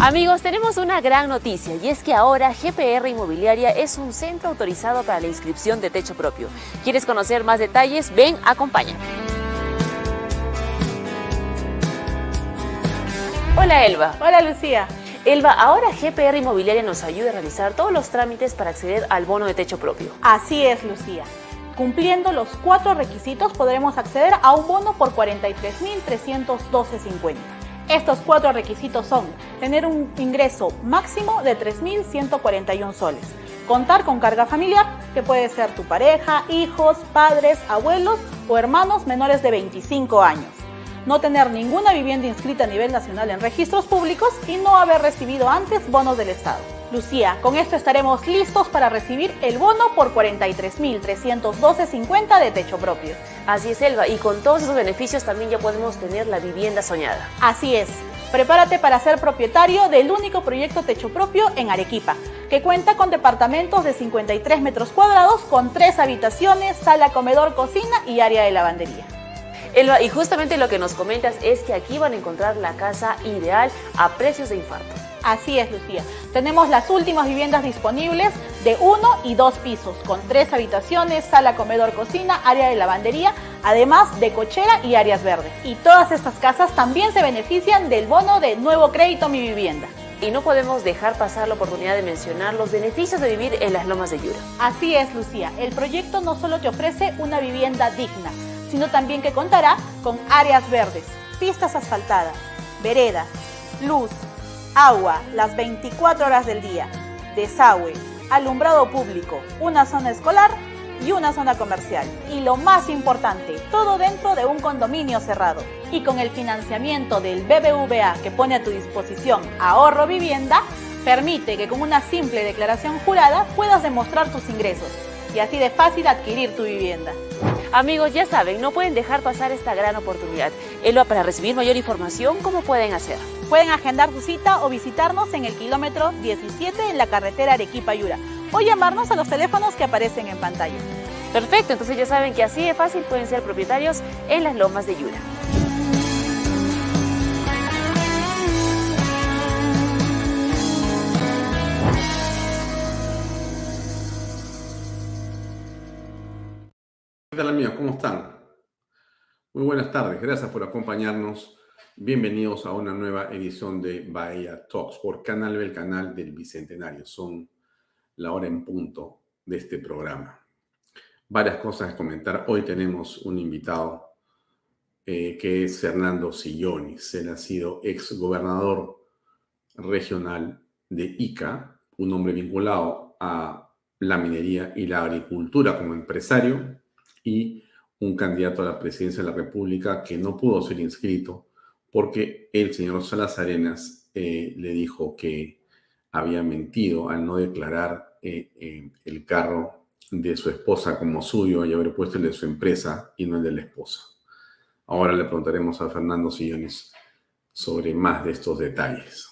Amigos, tenemos una gran noticia y es que ahora GPR Inmobiliaria es un centro autorizado para la inscripción de techo propio. ¿Quieres conocer más detalles? Ven, acompáñame. Hola Elba. Hola Lucía. Elba, ahora GPR Inmobiliaria nos ayuda a realizar todos los trámites para acceder al bono de techo propio. Así es, Lucía. Cumpliendo los 4 requisitos podremos acceder a un bono por $43.312.50. Estos 4 requisitos son tener un ingreso máximo de 3.141 soles, contar con carga familiar, que puede ser tu pareja, hijos, padres, abuelos o hermanos menores de 25 años, no tener ninguna vivienda inscrita a nivel nacional en registros públicos y no haber recibido antes bonos del Estado. Lucía, con esto estaremos listos para recibir el bono por $43.312.50 de techo propio. Así es, Elba, y con todos esos beneficios también ya podemos tener la vivienda soñada. Así es. Prepárate para ser propietario del único proyecto techo propio en Arequipa, que cuenta con departamentos de 53 metros cuadrados con 3 habitaciones, sala, comedor, cocina y área de lavandería. Elba, y justamente lo que nos comentas es que aquí van a encontrar la casa ideal a precios de infarto. Así es, Lucía. Tenemos las últimas viviendas disponibles de 1 y 2 pisos, con 3 habitaciones, sala, comedor, cocina, área de lavandería, además de cochera y áreas verdes. Y todas estas casas también se benefician del bono de Nuevo Crédito Mi Vivienda. Y no podemos dejar pasar la oportunidad de mencionar los beneficios de vivir en las Lomas de Yura. Así es, Lucía. El proyecto no solo te ofrece una vivienda digna, sino también que contará con áreas verdes, pistas asfaltadas, veredas, luz, agua las 24 horas del día, desagüe, alumbrado público, una zona escolar y una zona comercial. Y lo más importante, todo dentro de un condominio cerrado. Y con el financiamiento del BBVA que pone a tu disposición Ahorro Vivienda, permite que con una simple declaración jurada puedas demostrar tus ingresos y así de fácil adquirir tu vivienda. Amigos, ya saben, no pueden dejar pasar esta gran oportunidad. Elba, para recibir mayor información, ¿cómo pueden hacer? Pueden agendar su cita o visitarnos en el kilómetro 17 en la carretera Arequipa-Yura o llamarnos a los teléfonos que aparecen en pantalla. Perfecto, entonces ya saben que así de fácil pueden ser propietarios en las Lomas de Yura. ¿Qué tal amigos? ¿Cómo están? Muy buenas tardes, gracias por acompañarnos. Bienvenidos a una nueva edición de BaellaTalks por Canal del Bicentenario. Son la hora en punto de este programa. Varias cosas que comentar. Hoy tenemos un invitado que es Fernando Cillóniz. Él ha sido exgobernador regional de Ica, un hombre vinculado a la minería y la agricultura como empresario, y un candidato a la presidencia de la República que no pudo ser inscrito porque el señor Salas Arenas le dijo que había mentido al no declarar el carro de su esposa como suyo y haber puesto el de su empresa y no el de la esposa. Ahora le preguntaremos a Fernando Cillóniz sobre más de estos detalles.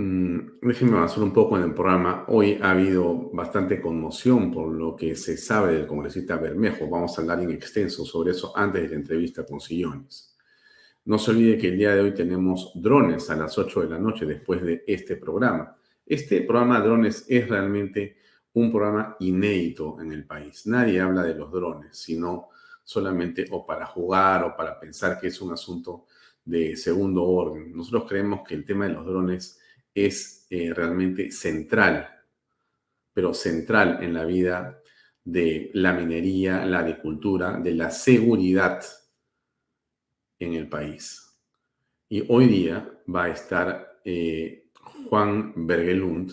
Déjenme avanzar un poco en el programa. Hoy ha habido bastante conmoción por lo que se sabe del congresista Bermejo. Vamos a hablar en extenso sobre eso antes de la entrevista con Cillóniz. No se olvide que el día de hoy tenemos drones a las 8 de la noche después de este programa. Este programa de drones es realmente un programa inédito en el país. Nadie habla de los drones, sino solamente o para jugar o para pensar que es un asunto de segundo orden. Nosotros creemos que el tema de los drones es realmente central, pero central en la vida de la minería, la agricultura, de la seguridad en el país. Y hoy día va a estar Juan Bergelund,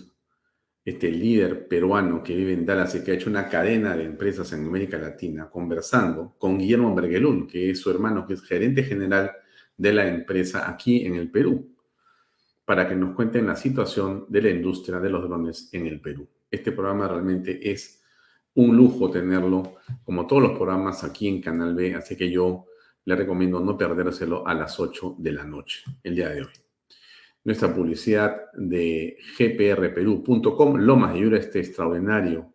este líder peruano que vive en Dallas y que ha hecho una cadena de empresas en América Latina, conversando con Guillermo Bergelund, que es su hermano, que es gerente general de la empresa aquí en el Perú, para que nos cuenten la situación de la industria de los drones en el Perú. Este programa realmente es un lujo tenerlo, como todos los programas aquí en Canal B, así que yo le recomiendo no perdérselo a las 8 de la noche, el día de hoy. Nuestra publicidad de gprperú.com, Lomas de Yura, este extraordinario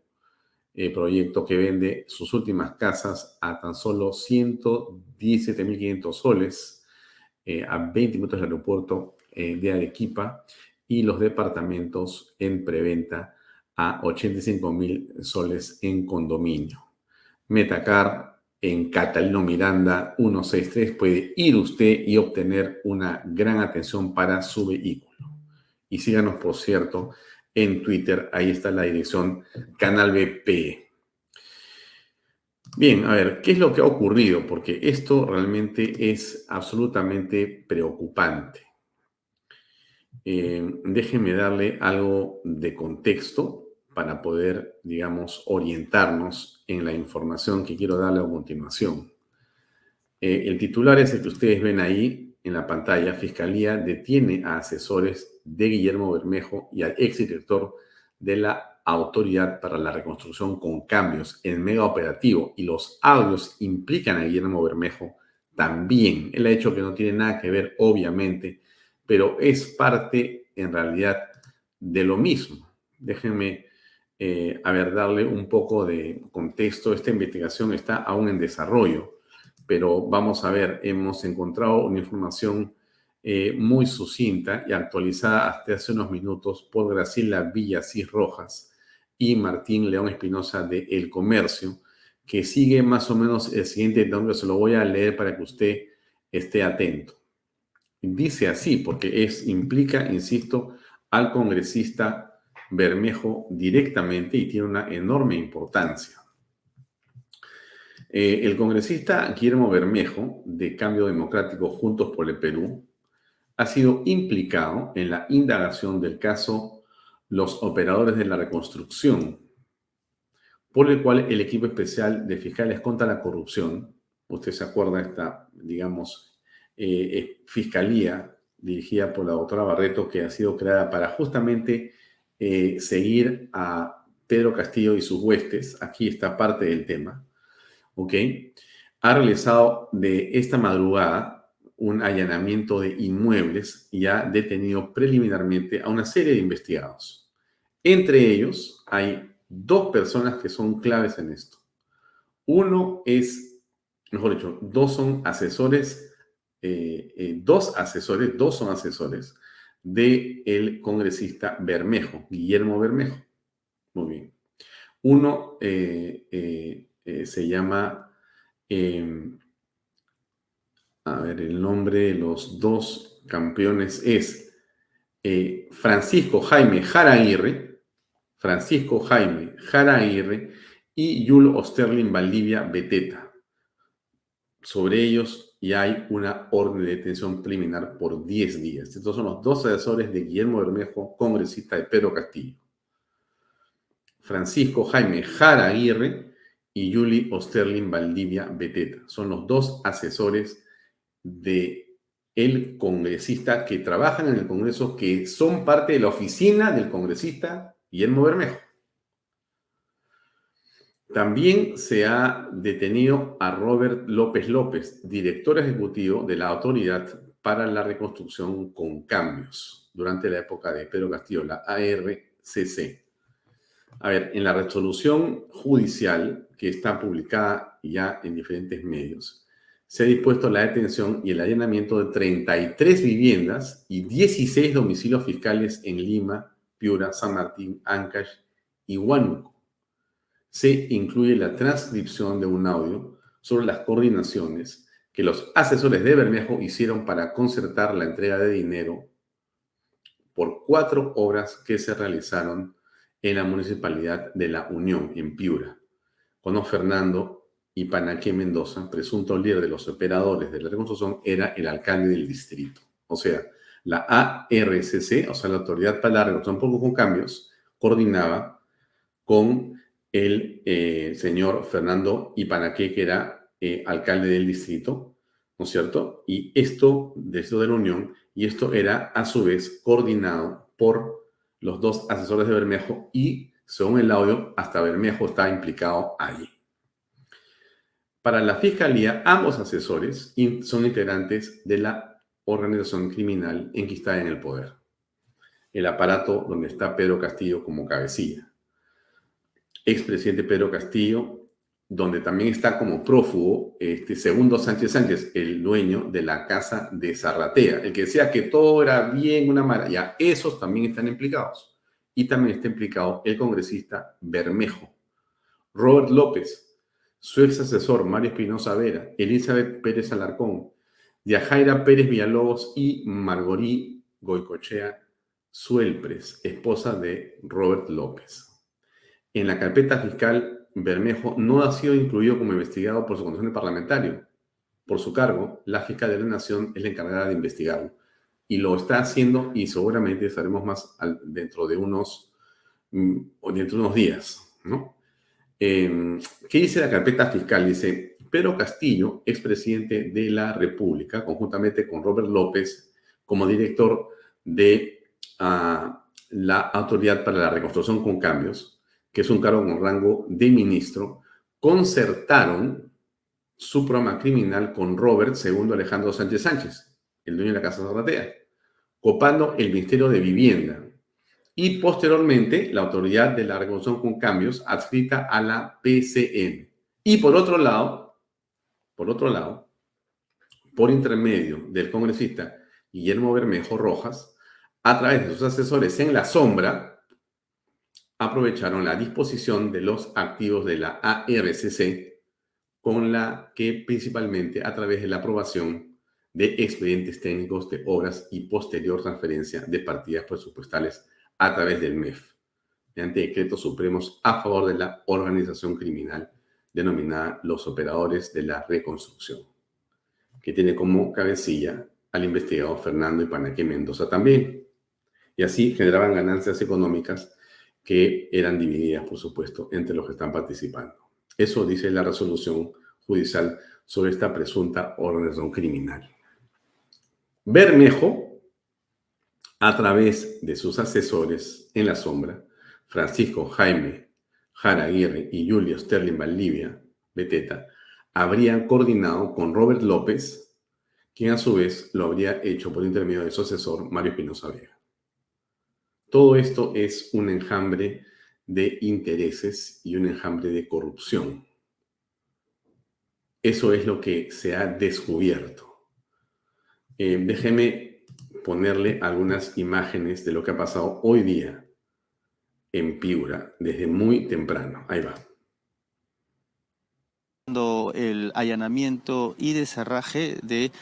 proyecto que vende sus últimas casas a tan solo 117.500 soles, a 20 minutos del aeropuerto de Arequipa, y los departamentos en preventa a 85.000 soles en condominio. Metacar, en Catalino Miranda 163, puede ir usted y obtener una gran atención para su vehículo. Y síganos, por cierto, en Twitter. Ahí está la dirección Canal BP. Bien, a ver, ¿qué es lo que ha ocurrido? Porque esto realmente es absolutamente preocupante. Déjenme darle algo de contexto para poder, digamos, orientarnos en la información que quiero darle a continuación. El titular es el que ustedes ven ahí en la pantalla. Fiscalía detiene a asesores de Guillermo Bermejo y al exdirector de la Autoridad para la Reconstrucción con Cambios en mega operativo, y los audios implican a Guillermo Bermejo también. Él ha hecho que no tiene nada que ver, obviamente, pero es parte, en realidad, de lo mismo. Déjenme darle un poco de contexto. Esta investigación está aún en desarrollo, pero vamos a ver, hemos encontrado una información muy sucinta y actualizada hasta hace unos minutos por Graciela Villacís Rojas y Martín León Espinosa de El Comercio, que sigue más o menos el siguiente nombre. Se lo voy a leer para que usted esté atento. Dice así, porque implica, insisto, al congresista Bermejo directamente y tiene una enorme importancia. El congresista Guillermo Bermejo, de Cambio Democrático Juntos por el Perú, ha sido implicado en la indagación del caso Los Operadores de la Reconstrucción, por el cual el equipo especial de fiscales contra la corrupción, usted se acuerda esta, digamos, fiscalía dirigida por la doctora Barreto, que ha sido creada para justamente seguir a Pedro Castillo y sus huestes. Aquí está parte del tema, ¿ok? Ha realizado de esta madrugada un allanamiento de inmuebles y ha detenido preliminarmente a una serie de investigados. Entre ellos hay dos personas que son claves en esto. Dos son asesores del congresista Bermejo, Guillermo Bermejo. Muy bien. Uno se llama, el nombre de los dos campeones es Francisco Jaime Jara Aguirre y Yul Osterling Valdivia Beteta. Sobre ellos y hay una orden de detención preliminar por 10 días. Estos son los dos asesores de Guillermo Bermejo, congresista de Pedro Castillo. Francisco Jaime Jara Aguirre y Yuli Osterling Valdivia Beteta. Son los dos asesores del congresista que trabajan en el Congreso, que son parte de la oficina del congresista Guillermo Bermejo. También se ha detenido a Robert López López, director ejecutivo de la Autoridad para la Reconstrucción con Cambios, durante la época de Pedro Castillo, la ARCC. A ver, en la resolución judicial, que está publicada ya en diferentes medios, se ha dispuesto la detención y el allanamiento de 33 viviendas y 16 domicilios fiscales en Lima, Piura, San Martín, Ancash y Huánuco. Se incluye la transcripción de un audio sobre las coordinaciones que los asesores de Bermejo hicieron para concertar la entrega de dinero por 4 obras que se realizaron en la Municipalidad de La Unión, en Piura, cuando Fernando Ipanaque Mendoza, presunto líder de los operadores de la reconstrucción, era el alcalde del distrito. O sea, la ARCC, o sea, la Autoridad para la Reconstrucción con Cambios, coordinaba con el señor Fernando Ipanaque, que era alcalde del distrito, ¿no es cierto? Y esto, desde la Unión, y esto era, a su vez, coordinado por los 2 asesores de Bermejo y, según el audio, hasta Bermejo estaba implicado allí. Para la Fiscalía, ambos asesores son integrantes de la organización criminal enquistada en el poder. El aparato donde está Pedro Castillo como cabecilla. Expresidente Pedro Castillo, donde también está como prófugo Segundo Sánchez, el dueño de la casa de Zarratea, el que decía que todo era bien, una maravilla. Esos también están implicados. Y también está implicado el congresista Bermejo, Robert López, su ex asesor Mario Espinosa Vera, Elizabeth Pérez Alarcón, Yajaira Pérez Villalobos y Margorí Goicochea Suelpres, esposa de Robert López. En la carpeta fiscal, Bermejo no ha sido incluido como investigado por su condición de parlamentario. Por su cargo, la Fiscalía de la Nación es la encargada de investigarlo. Y lo está haciendo y seguramente estaremos más dentro de unos días, ¿no? ¿Qué dice la carpeta fiscal? Dice, Pedro Castillo, expresidente de la República, conjuntamente con Robert López, como director de la Autoridad para la Reconstrucción con Cambios, que es un cargo con rango de ministro, concertaron su programa criminal con Robert II Alejandro Sánchez, el dueño de la Casa Zarratea, copando el Ministerio de Vivienda. Y posteriormente, la Autoridad de la Reconstrucción con Cambios, adscrita a la PCM. Y por otro lado, por intermedio del congresista Guillermo Bermejo Rojas, a través de sus asesores en la sombra, aprovecharon la disposición de los activos de la ARCC, con la que principalmente a través de la aprobación de expedientes técnicos de obras y posterior transferencia de partidas presupuestales a través del MEF, mediante decretos supremos a favor de la organización criminal denominada los operadores de la reconstrucción, que tiene como cabecilla al investigado Fernando Ipanaque Mendoza también. Y así generaban ganancias económicas que eran divididas, por supuesto, entre los que están participando. Eso dice la resolución judicial sobre esta presunta organización criminal. Bermejo, a través de sus asesores en la sombra, Francisco Jaime Jara Aguirre y Yul Osterling Valdivia Beteta, habrían coordinado con Robert López, quien a su vez lo habría hecho por intermedio de su asesor Mario Espinosa Vega. Todo esto es un enjambre de intereses y un enjambre de corrupción. Eso es lo que se ha descubierto. Déjeme ponerle algunas imágenes de lo que ha pasado hoy día en Piura, desde muy temprano. Ahí va. El allanamiento y desarraje de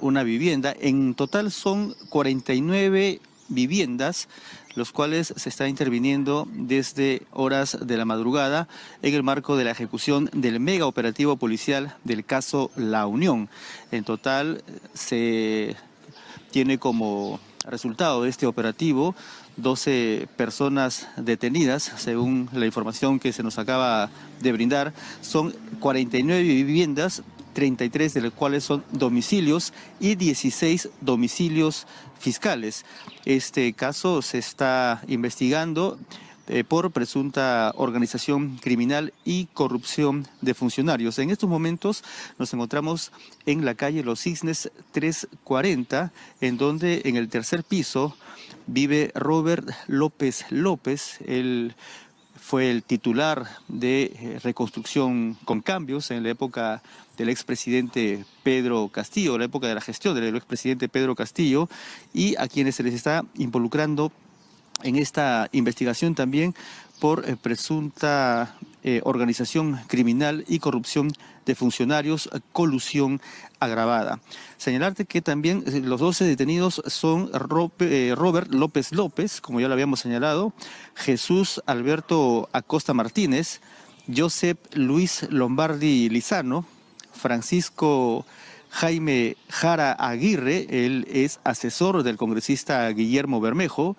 una vivienda. En total son 49 viviendas, los cuales se está interviniendo desde horas de la madrugada en el marco de la ejecución del mega operativo policial del caso La Unión. En total se tiene como resultado de este operativo 12 personas detenidas, según la información que se nos acaba de brindar. Son 49 viviendas, 33 de los cuales son domicilios y 16 domicilios fiscales. Este caso se está investigando por presunta organización criminal y corrupción de funcionarios. En estos momentos nos encontramos en la calle Los Cisnes 340, en donde en el tercer piso vive Robert López López, el fue el titular de Reconstrucción con Cambios en la época del expresidente Pedro Castillo, la época de la gestión del expresidente Pedro Castillo, y a quienes se les está involucrando en esta investigación también por presunta organización criminal y corrupción de funcionarios, colusión agravada. Señalarte que también los 12 detenidos son Robert López López, como ya lo habíamos señalado, Jesús Alberto Acosta Martínez, Josep Luis Lombardi Lizano, Francisco Jaime Jara Aguirre, él es asesor del congresista Guillermo Bermejo,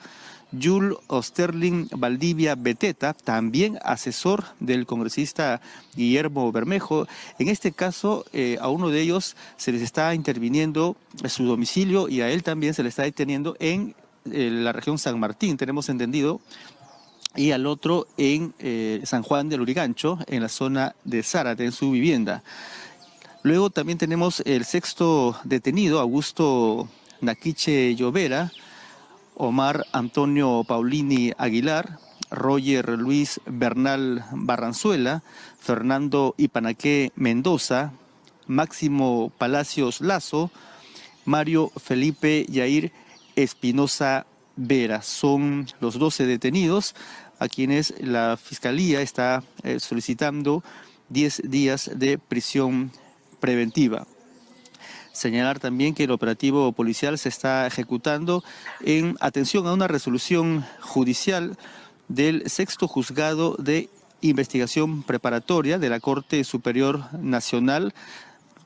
Yul Osterling Valdivia Beteta, también asesor del congresista Guillermo Bermejo. En este caso, a uno de ellos se les está interviniendo su domicilio y a él también se le está deteniendo en la región San Martín, tenemos entendido, y al otro en San Juan del Lurigancho, en la zona de Zárate, en su vivienda. Luego también tenemos el sexto detenido, Augusto Naquiche Llovera, Omar Antonio Paulini Aguilar, Roger Luis Bernal Barranzuela, Fernando Ipanaque Mendoza, Máximo Palacios Lazo, Mario Felipe Yair Espinosa Vera. Son los 12 detenidos a quienes la Fiscalía está solicitando 10 días de prisión preventiva. Señalar también que el operativo policial se está ejecutando en atención a una resolución judicial del sexto juzgado de investigación preparatoria de la Corte Superior Nacional,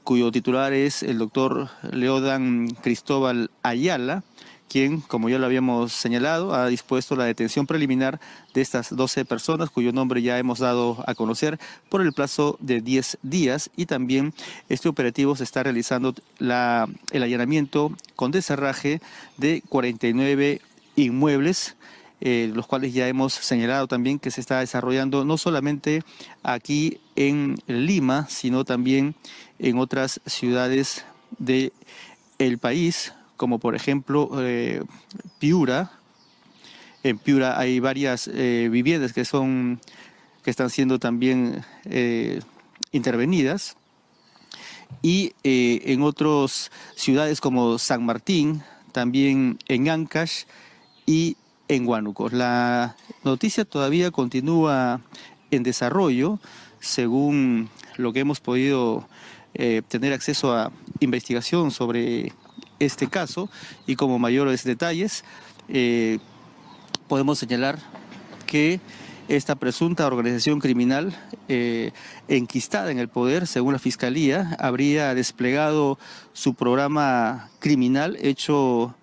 cuyo titular es el doctor Leodan Cristóbal Ayala, quien, como ya lo habíamos señalado, ha dispuesto la detención preliminar de estas 12 personas, cuyo nombre ya hemos dado a conocer, por el plazo de 10 días. Y también este operativo se está realizando el allanamiento con descerraje de 49 inmuebles, los cuales ya hemos señalado también que se está desarrollando no solamente aquí en Lima, sino también en otras ciudades del país, como por ejemplo Piura. En Piura hay varias viviendas que están siendo también intervenidas. Y en otras ciudades como San Martín, también en Ancash y en Huánuco. La noticia todavía continúa en desarrollo, según lo que hemos podido tener acceso a investigación sobre este caso, y como mayores detalles podemos señalar que esta presunta organización criminal enquistada en el poder, según la Fiscalía, habría desplegado su programa criminal hecho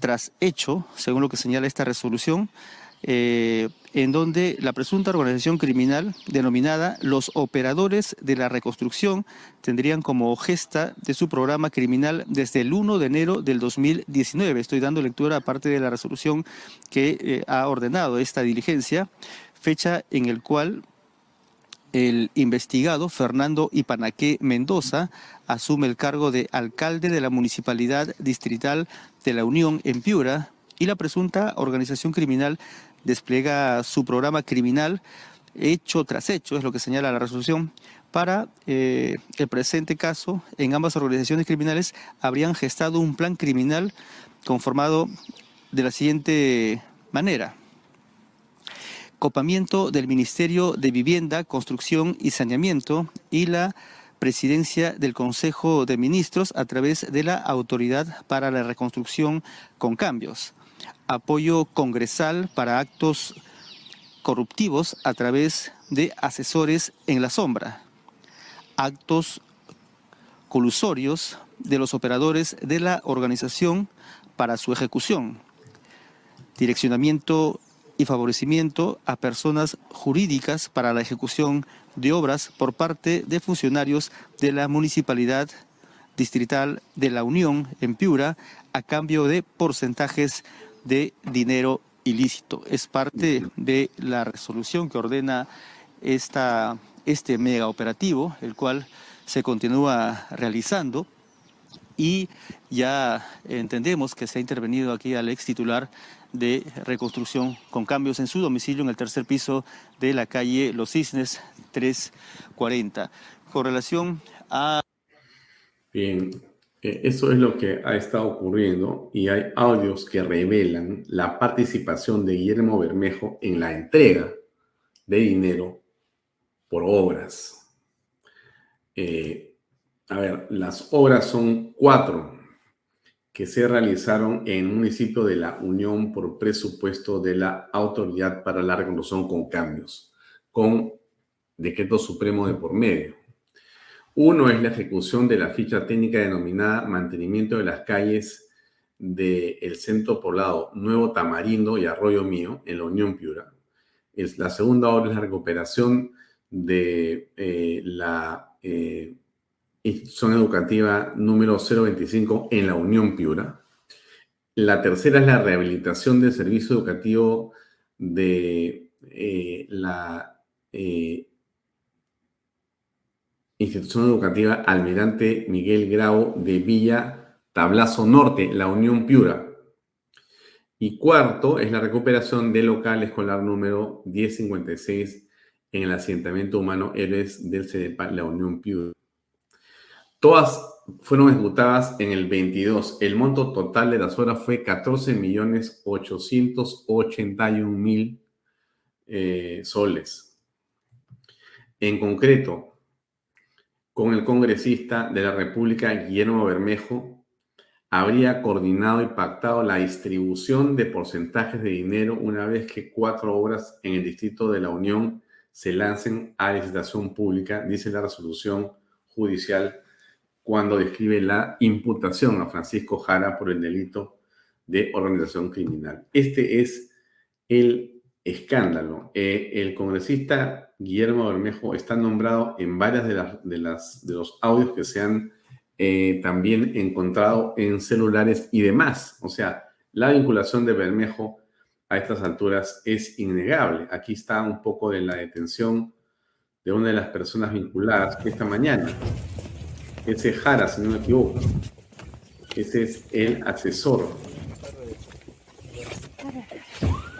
tras hecho, según lo que señala esta resolución, en donde la presunta organización criminal denominada Los Operadores de la Reconstrucción tendrían como gesta de su programa criminal desde el 1 de enero del 2019. Estoy dando lectura aparte de la resolución que ha ordenado esta diligencia, fecha en el cual el investigado Fernando Ipanaque Mendoza asume el cargo de alcalde de la Municipalidad Distrital de La Unión en Piura, y la presunta organización criminal despliega su programa criminal hecho tras hecho, es lo que señala la resolución. Para el presente caso, en ambas organizaciones criminales habrían gestado un plan criminal conformado de la siguiente manera: copamiento del Ministerio de Vivienda, Construcción y Saneamiento y la Presidencia del Consejo de Ministros a través de la Autoridad para la Reconstrucción con Cambios. Apoyo congresal para actos corruptivos a través de asesores en la sombra. Actos colusorios de los operadores de la organización para su ejecución. Direccionamiento y favorecimiento a personas jurídicas para la ejecución de obras por parte de funcionarios de la Municipalidad Distrital de La Unión en Piura a cambio de porcentajes de dinero ilícito. Es parte de la resolución que ordena este mega operativo, el cual se continúa realizando, y ya entendemos que se ha intervenido aquí al ex titular de Reconstrucción con Cambios en su domicilio en el tercer piso de la calle Los Cisnes 340. Con relación a... Bien, eso es lo que ha estado ocurriendo, y hay audios que revelan la participación de Guillermo Bermejo en la entrega de dinero por obras. Las obras son 4 que se realizaron en el municipio de La Unión por presupuesto de la Autoridad para la Reconstrucción con Cambios, con decreto supremo de por medio. Uno es la ejecución de la ficha técnica denominada mantenimiento de las calles del centro poblado Nuevo Tamarindo y Arroyo Mío, en La Unión Piura. La segunda obra es la recuperación de la institución educativa número 025 en La Unión Piura. La tercera es la rehabilitación del servicio educativo de la institución educativa Almirante Miguel Grau de Villa Tablazo Norte, La Unión Piura. Y cuarto es la recuperación del local escolar número 1056 en el asentamiento humano Héroes del Sedapal, La Unión Piura. Todas fueron ejecutadas en el 22. El monto total de las obras fue 14.881.000 soles. En concreto, con el congresista de la República, Guillermo Bermejo, habría coordinado y pactado la distribución de porcentajes de dinero una vez que 4 obras en el distrito de La Unión se lancen a licitación pública, dice la resolución judicial cuando describe la imputación a Francisco Jara por el delito de organización criminal. Este es el escándalo. El congresista Guillermo Bermejo está nombrado en varias de los audios que se han también encontrado en celulares y demás. O sea, la vinculación de Bermejo a estas alturas es innegable. Aquí está un poco de la detención de una de las personas vinculadas esta mañana. Ese Jara, si no me equivoco. Ese es el asesor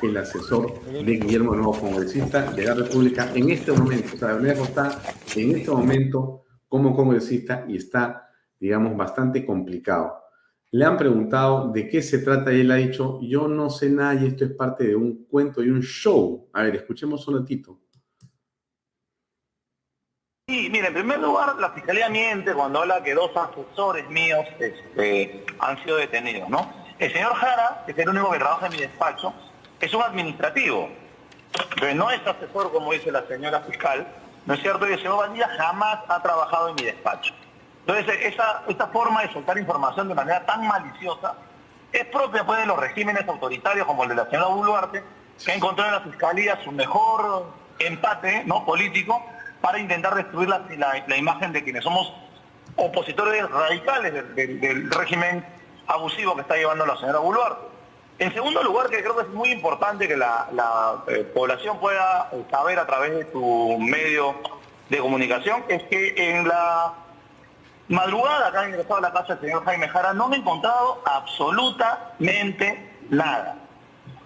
de Guillermo, nuevo congresista de la República en este momento. O sea, Bermejo está en este momento como congresista y está, digamos, bastante complicado. Le han preguntado de qué se trata y él ha dicho, yo no sé nada y esto es parte de un cuento y un show. A ver, escuchemos un ratito. Sí, mire, en primer lugar, la Fiscalía miente cuando habla que 2 asesores míos han sido detenidos, ¿no? El señor Jara, que es el único que trabaja en mi despacho, es un administrativo, pero no es asesor, como dice la señora fiscal, ¿no es cierto? Y el señor Bandilla jamás ha trabajado en mi despacho. Entonces, esta forma de soltar información de manera tan maliciosa es propia, pues, de los regímenes autoritarios, como el de la señora Boluarte, que ha encontrado en la Fiscalía su mejor empate, ¿no?, político, para intentar destruir la imagen de quienes somos opositores radicales del régimen abusivo que está llevando la señora Boluarte. En segundo lugar, que creo que es muy importante que la población pueda saber a través de tu medio de comunicación, es que en la madrugada acá han ingresado a la casa del señor Jaime Jara, no han encontrado absolutamente nada.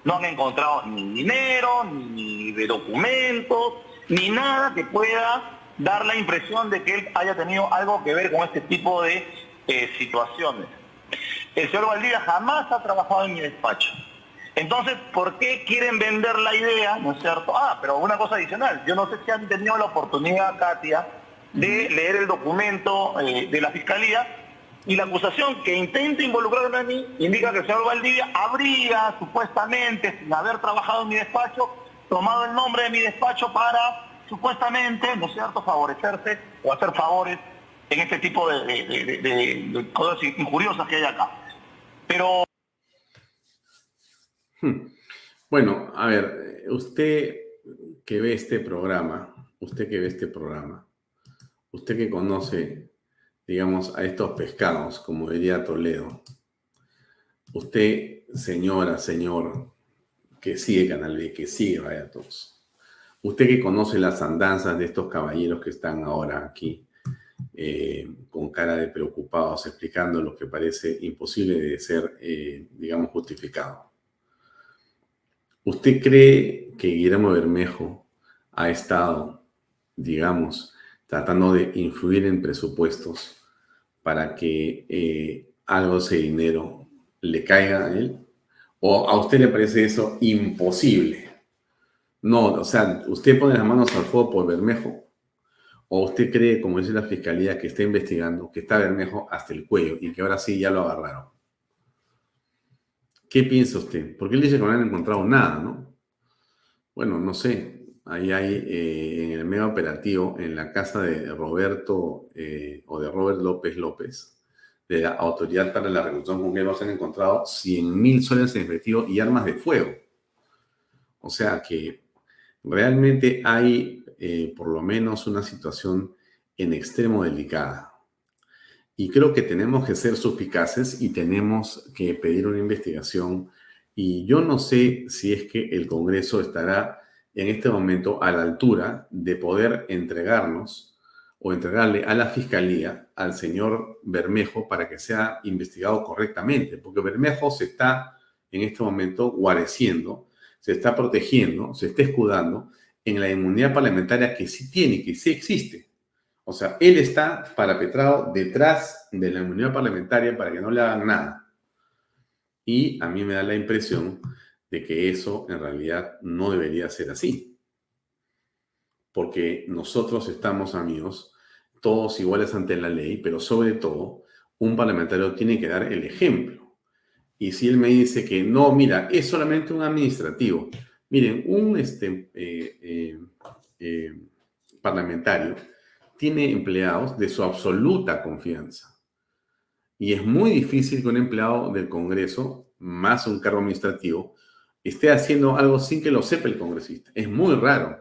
No han encontrado ni dinero, ni de documentos, ni nada que pueda dar la impresión de que él haya tenido algo que ver con este tipo de situaciones. El señor Valdivia jamás ha trabajado en mi despacho. Entonces, ¿por qué quieren vender la idea, no es cierto? Ah, pero una cosa adicional, yo no sé si han tenido la oportunidad, Katia, de leer el documento de la Fiscalía, y la acusación que intenta involucrarme a mí indica que el señor Valdivia habría, supuestamente, sin haber trabajado en mi despacho, tomado el nombre de mi despacho para, supuestamente, ¿no es cierto?, favorecerse o hacer favores en este tipo de cosas injuriosas que hay acá. Pero... Bueno, a ver, usted que ve este programa, usted que conoce, digamos, a estos pescados, como diría Toledo, usted, señora, señor, que sigue Canal B, que sigue BaellaTalks. Usted que conoce las andanzas de estos caballeros que están ahora aquí, con cara de preocupados, explicando lo que parece imposible de ser, digamos, justificado. ¿Usted cree que Guillermo Bermejo ha estado, digamos, tratando de influir en presupuestos para que algo de ese dinero le caiga a él? ¿O a usted le parece eso imposible? No, o sea, usted pone las manos al fuego por Bermejo, o usted cree, como dice la fiscalía, que está investigando, que está Bermejo hasta el cuello y que ahora sí ya lo agarraron. ¿Qué piensa usted? Porque él dice que no han encontrado nada, ¿no? Bueno, no sé. Ahí hay en el medio operativo, en la casa de Roberto o de Robert López López, de la Autoridad para la Reconstrucción con Cambios, se han encontrado 100,000 soles en efectivo y armas de fuego. O sea que realmente hay por lo menos una situación en extremo delicada. Y creo que tenemos que ser suspicaces y tenemos que pedir una investigación. Y yo no sé si es que el Congreso estará en este momento a la altura de poder entregarnos o entregarle a la Fiscalía al señor Bermejo para que sea investigado correctamente. Porque Bermejo se está en este momento guareciendo, se está protegiendo, se está escudando en la inmunidad parlamentaria que sí tiene, que sí existe. O sea, él está parapetrado detrás de la inmunidad parlamentaria para que no le hagan nada. Y a mí me da la impresión de que eso en realidad no debería ser así. Porque nosotros estamos, amigos, todos iguales ante la ley, pero sobre todo, un parlamentario tiene que dar el ejemplo. Y si él me dice que no, mira, es solamente un administrativo. Miren, un parlamentario tiene empleados de su absoluta confianza. Y es muy difícil que un empleado del Congreso, más un cargo administrativo, esté haciendo algo sin que lo sepa el congresista. Es muy raro.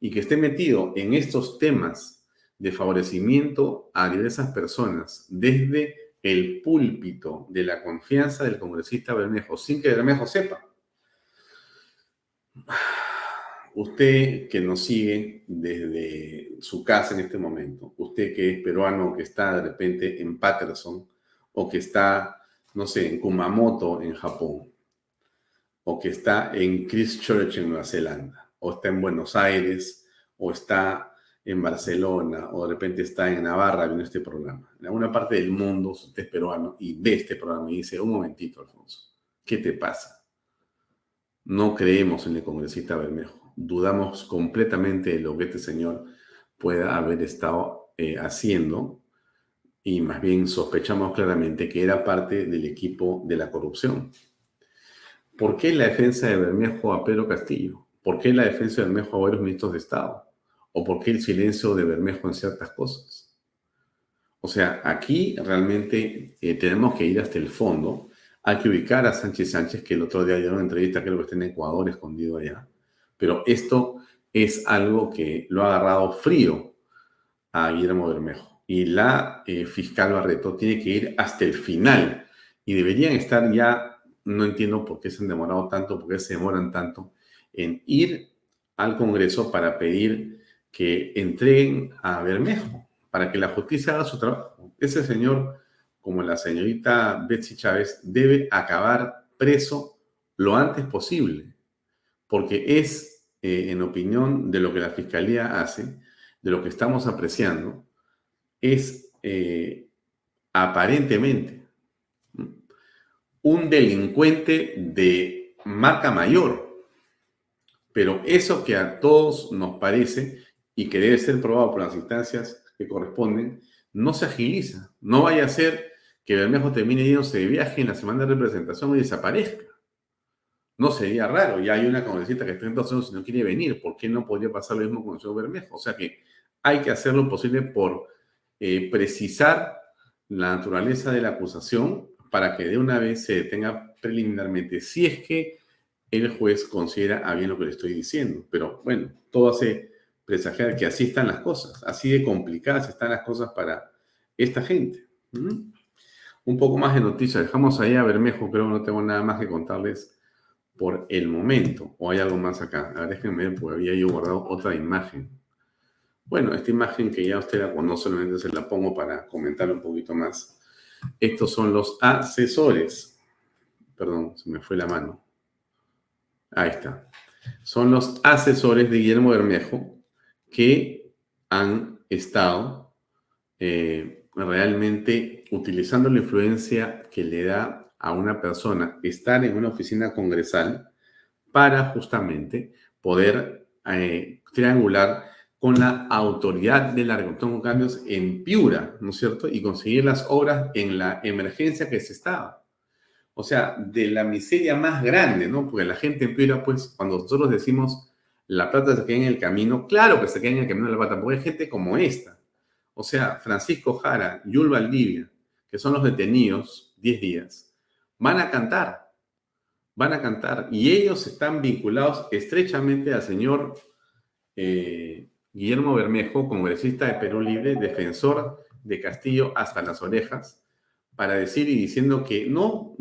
Y que esté metido en estos temas de favorecimiento a diversas personas desde el púlpito de la confianza del congresista Bermejo, sin que Bermejo sepa. Usted que nos sigue desde su casa en este momento, usted que es peruano, que está de repente en Patterson, o que está, no sé, en Kumamoto, en Japón, o que está en Christchurch, en Nueva Zelanda, o está en Buenos Aires, o está en Barcelona, o de repente está en Navarra viendo este programa. En alguna parte del mundo, usted es peruano y ve este programa y dice, un momentito, Alfonso, ¿qué te pasa? No creemos en el congresista Bermejo. Dudamos completamente de lo que este señor pueda haber estado haciendo, y más bien sospechamos claramente que era parte del equipo de la corrupción. ¿Por qué la defensa de Bermejo a Pedro Castillo? ¿Por qué la defensa de Bermejo a varios ministros de Estado? ¿O por qué el silencio de Bermejo en ciertas cosas? O sea, aquí realmente tenemos que ir hasta el fondo. Hay que ubicar a Sánchez Sánchez, que el otro día dio una entrevista, creo que está en Ecuador, escondido allá. Pero esto es algo que lo ha agarrado frío a Guillermo Bermejo. Y la fiscal Barreto tiene que ir hasta el final. Y deberían estar ya, no entiendo por qué se han demorado tanto, por qué se demoran tanto, en ir al Congreso para pedir que entreguen a Bermejo, para que la justicia haga su trabajo. Ese señor, como la señorita Betsy Chávez, debe acabar preso lo antes posible, porque es, en opinión de lo que la Fiscalía hace, de lo que estamos apreciando, es aparentemente un delincuente de marca mayor. Pero eso que a todos nos parece y que debe ser probado por las instancias que corresponden, no se agiliza. No vaya a ser que Bermejo termine yéndose de viaje en la semana de representación y desaparezca. No sería raro. Ya hay una congresista que está en Estados Unidos y no quiere venir. ¿Por qué no podría pasar lo mismo con el señor Bermejo? O sea que hay que hacer lo posible por precisar la naturaleza de la acusación para que de una vez se detenga preliminarmente, si es que el juez considera a bien lo que le estoy diciendo. Pero bueno, todo hace presagiar que así están las cosas, así de complicadas están las cosas para esta gente. Un poco más de noticias, dejamos ahí a Bermejo, creo que no tengo nada más que contarles por el momento. ¿O hay algo más acá? A ver, déjenme ver, porque había yo guardado otra imagen. Bueno, esta imagen que ya usted la conoce, solamente se la pongo para comentar un poquito más. Estos son los asesores. Perdón, se me fue la mano. Ahí está. Son los asesores de Guillermo Bermejo que han estado realmente utilizando la influencia que le da a una persona estar en una oficina congresal para justamente poder triangular con la Autoridad de la Reconstrucción con Cambios en Piura, ¿no es cierto? Y conseguir las obras en la emergencia que se estaba. O sea, de la miseria más grande, ¿no? Porque la gente en Piura, pues, cuando nosotros decimos la plata se queda en el camino, claro que se queda en el camino de la plata, porque hay gente como esta. O sea, Francisco Jara, Yul Valdivia, que son los detenidos 10 días, van a cantar. Y ellos están vinculados estrechamente al señor Guillermo Bermejo, congresista de Perú Libre, defensor de Castillo hasta las orejas, para decir y diciendo que no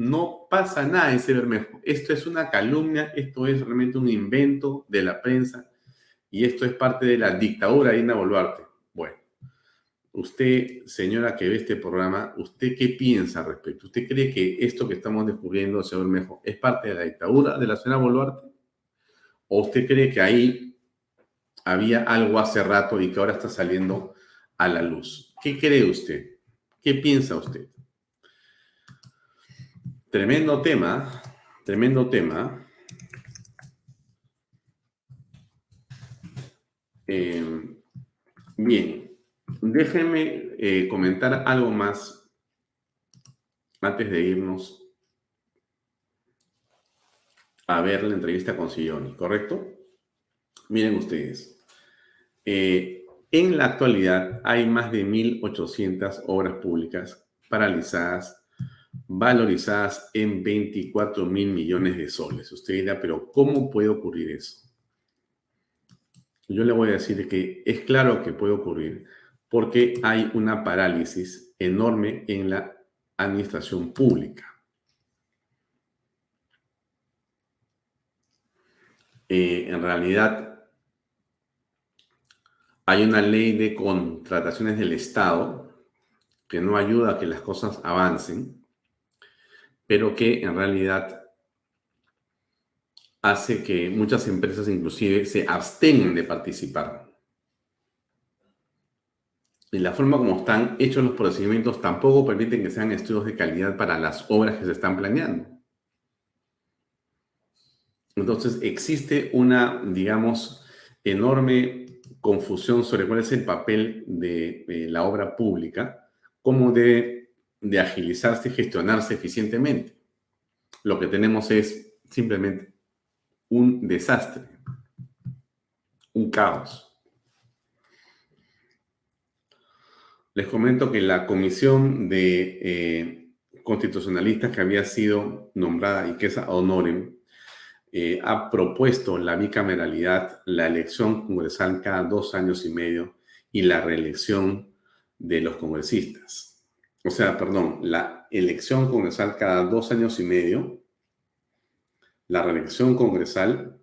pasa nada ese Bermejo. Esto es una calumnia, esto es realmente un invento de la prensa y esto es parte de la dictadura de Dina Boluarte. Bueno, usted, señora que ve este programa, ¿usted qué piensa al respecto? ¿Usted cree que esto que estamos descubriendo, señor Bermejo, es parte de la dictadura de la señora Boluarte? ¿O usted cree que ahí había algo hace rato y que ahora está saliendo a la luz? ¿Qué cree usted? ¿Qué piensa usted? Tremendo tema, tremendo tema. Bien, déjenme comentar algo más antes de irnos a ver la entrevista con Cillóniz, ¿correcto? Miren ustedes, en la actualidad hay más de 1.800 obras públicas paralizadas, valorizadas en 24.000 millones de soles. Usted dirá, pero ¿cómo puede ocurrir eso? Yo le voy a decir que es claro que puede ocurrir porque hay una parálisis enorme en la administración pública. En realidad, hay una ley de contrataciones del Estado que no ayuda a que las cosas avancen, pero que en realidad hace que muchas empresas inclusive se abstengan de participar. Y la forma como están hechos los procedimientos tampoco permiten que sean estudios de calidad para las obras que se están planeando. Entonces existe una, digamos, enorme confusión sobre cuál es el papel de la obra pública, cómo debe de agilizarse y gestionarse eficientemente. Lo que tenemos es simplemente un desastre, un caos. Les comento que la comisión de constitucionalistas que había sido nombrada y que es ad honorem, ha propuesto la bicameralidad, la elección congresal cada 2 años y medio y la reelección de los congresistas. O sea, perdón, la elección congresal cada 2 años y medio, la reelección congresal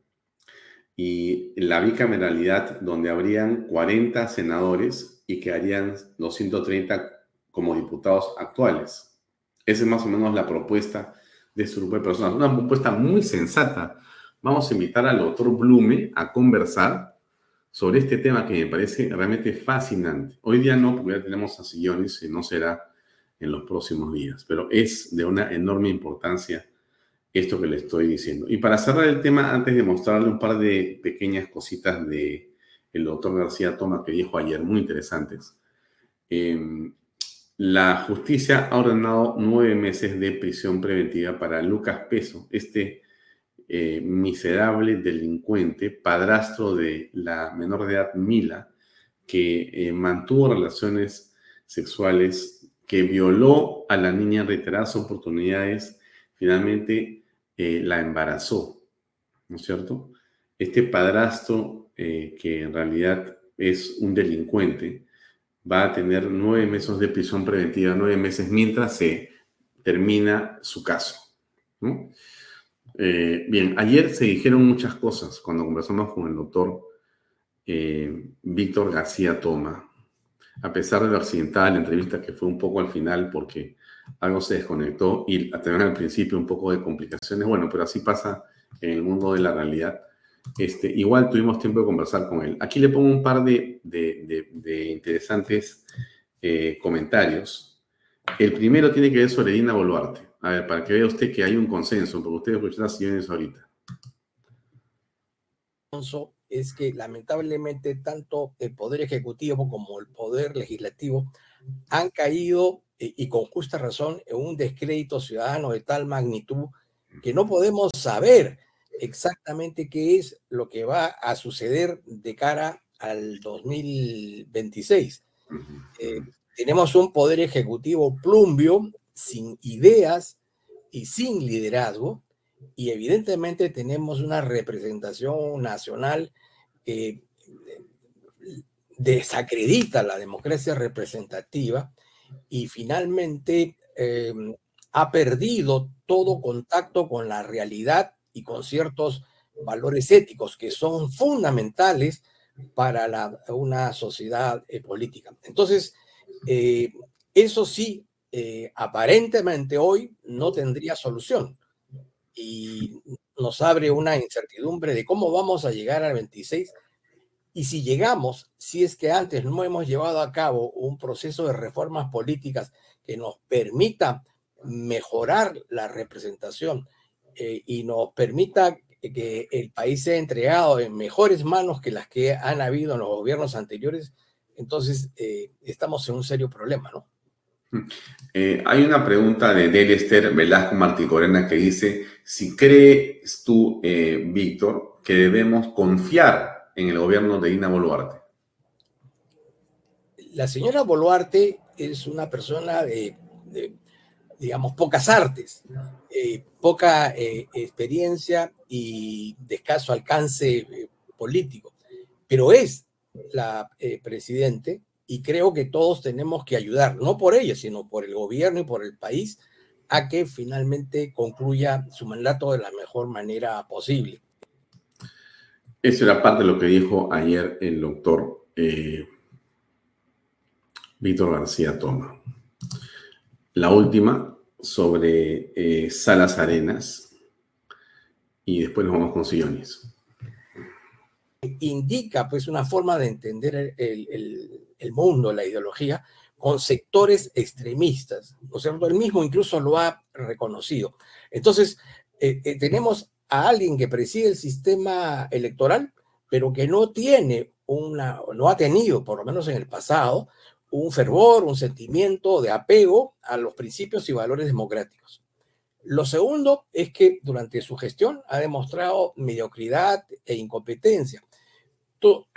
y la bicameralidad donde habrían 40 senadores y quedarían los 130 como diputados actuales. Esa es más o menos la propuesta de este grupo de personas. Una propuesta muy sensata. Vamos a invitar al doctor Blume a conversar sobre este tema que me parece realmente fascinante. Hoy día no, porque ya tenemos a Cillóniz y no será en los próximos días. Pero es de una enorme importancia esto que le estoy diciendo. Y para cerrar el tema, antes de mostrarle un par de pequeñas cositas de el doctor García Toma que dijo ayer, muy interesantes. La justicia ha ordenado 9 meses de prisión preventiva para Lucas Peso, este miserable delincuente, padrastro de la menor de edad Mila, que mantuvo relaciones sexuales, que violó a la niña en reiteradas oportunidades, finalmente la embarazó, ¿no es cierto? Este padrastro, que en realidad es un delincuente, va a tener 9 meses de prisión preventiva, 9 meses mientras se termina su caso, ¿no? Bien, ayer se dijeron muchas cosas cuando conversamos con el doctor Víctor García Toma. A pesar de lo accidentada la entrevista, que fue un poco al final porque algo se desconectó y también al principio un poco de complicaciones, bueno, pero así pasa en el mundo de la realidad. Igual tuvimos tiempo de conversar con él. Aquí le pongo un par de interesantes comentarios. El primero tiene que ver sobre Dina Boluarte. A ver, para que vea usted que hay un consenso, porque usted escuchará a Cillóniz ahorita. es que lamentablemente tanto el Poder Ejecutivo como el Poder Legislativo han caído, y con justa razón, en un descrédito ciudadano de tal magnitud que no podemos saber exactamente qué es lo que va a suceder de cara al 2026. Tenemos un Poder Ejecutivo plumbio, sin ideas y sin liderazgo, y evidentemente tenemos una representación nacional que desacredita la democracia representativa y finalmente ha perdido todo contacto con la realidad y con ciertos valores éticos que son fundamentales para una sociedad política. Entonces, eso sí, aparentemente hoy no tendría solución y nos abre una incertidumbre de cómo vamos a llegar al 26, y si llegamos, si es que antes no hemos llevado a cabo un proceso de reformas políticas que nos permita mejorar la representación y nos permita que el país sea entregado en mejores manos que las que han habido en los gobiernos anteriores, entonces estamos en un serio problema, ¿no? Hay una pregunta de Delester Velasco Marticorena que dice, si crees tú, Víctor, que debemos confiar en el gobierno de Dina Boluarte. La señora Boluarte es una persona de pocas artes, poca experiencia y de escaso alcance político, pero es la presidente. Y creo que todos tenemos que ayudar, no por ella, sino por el gobierno y por el país, a que finalmente concluya su mandato de la mejor manera posible. Esa era parte de lo que dijo ayer el doctor Víctor García Toma. La última sobre Salas Arenas y después nos vamos con Cillóniz. Indica pues una forma de entender el mundo, la ideología, con sectores extremistas, ¿no es cierto? Él mismo incluso lo ha reconocido. Entonces, tenemos a alguien que preside el sistema electoral, pero que no ha tenido, por lo menos en el pasado, un fervor, un sentimiento de apego a los principios y valores democráticos. Lo segundo es que durante su gestión ha demostrado mediocridad e incompetencia.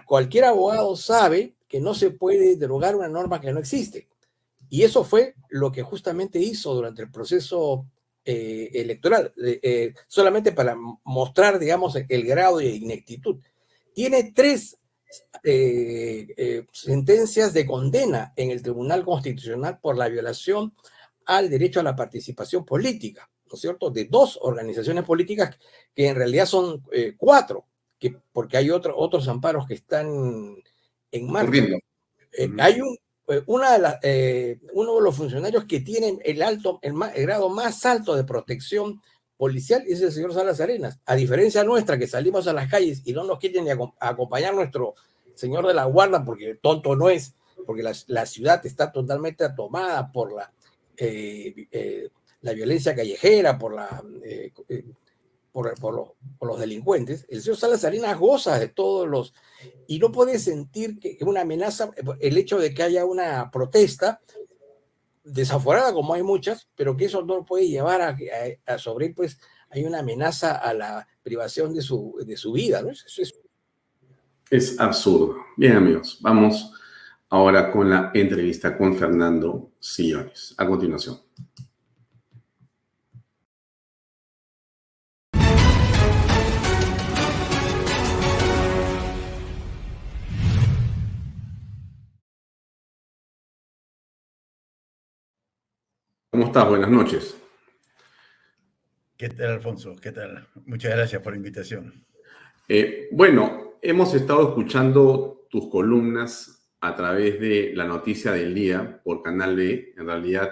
Cualquier abogado sabe que no se puede derogar una norma que no existe. Y eso fue lo que justamente hizo durante el proceso electoral, solamente para mostrar, digamos, el grado de ineptitud. Tiene 3 sentencias de condena en el Tribunal Constitucional por la violación al derecho a la participación política, ¿no es cierto?, de 2 organizaciones políticas, que en realidad son 4, porque hay otros amparos que están en marcha. Hay uno de los funcionarios que tienen el grado más alto de protección policial, es el señor Salas Arenas, a diferencia nuestra, que salimos a las calles y no nos quieren ni acompañar nuestro señor de la guarda, porque tonto no es, porque la ciudad está totalmente tomada por la violencia callejera, por los delincuentes. El señor Salas Arenas goza de todos los... Y no puede sentir que una amenaza, el hecho de que haya una protesta desaforada, como hay muchas, pero que eso no puede llevar a sobre, pues, hay una amenaza a la privación de su vida, ¿no? Es absurdo. Bien, amigos, vamos ahora con la entrevista con Fernando Cillóniz. A continuación. ¿Cómo estás? Buenas noches. ¿Qué tal, Alfonso? ¿Qué tal? Muchas gracias por la invitación. Bueno, hemos estado escuchando tus columnas a través de la noticia del día por Canal B. En realidad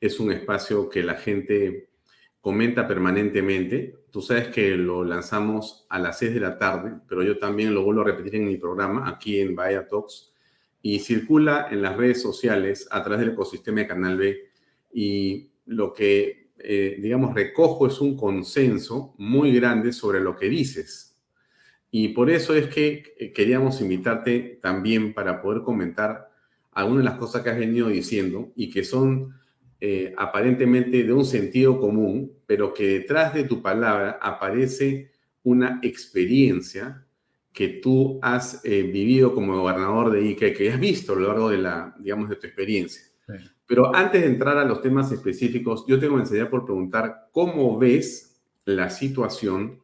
es un espacio que la gente comenta permanentemente. Tú sabes que lo lanzamos a las 6 de la tarde, pero yo también lo vuelvo a repetir en mi programa, aquí en BaellaTalks, y circula en las redes sociales a través del ecosistema de Canal B. Y lo que, recojo es un consenso muy grande sobre lo que dices. Y por eso es que queríamos invitarte también para poder comentar algunas de las cosas que has venido diciendo y que son aparentemente de un sentido común, pero que detrás de tu palabra aparece una experiencia que tú has vivido como gobernador de Ica y que has visto a lo largo de la, digamos, de tu experiencia. Sí. Pero antes de entrar a los temas específicos, yo te comenzaría por preguntar cómo ves la situación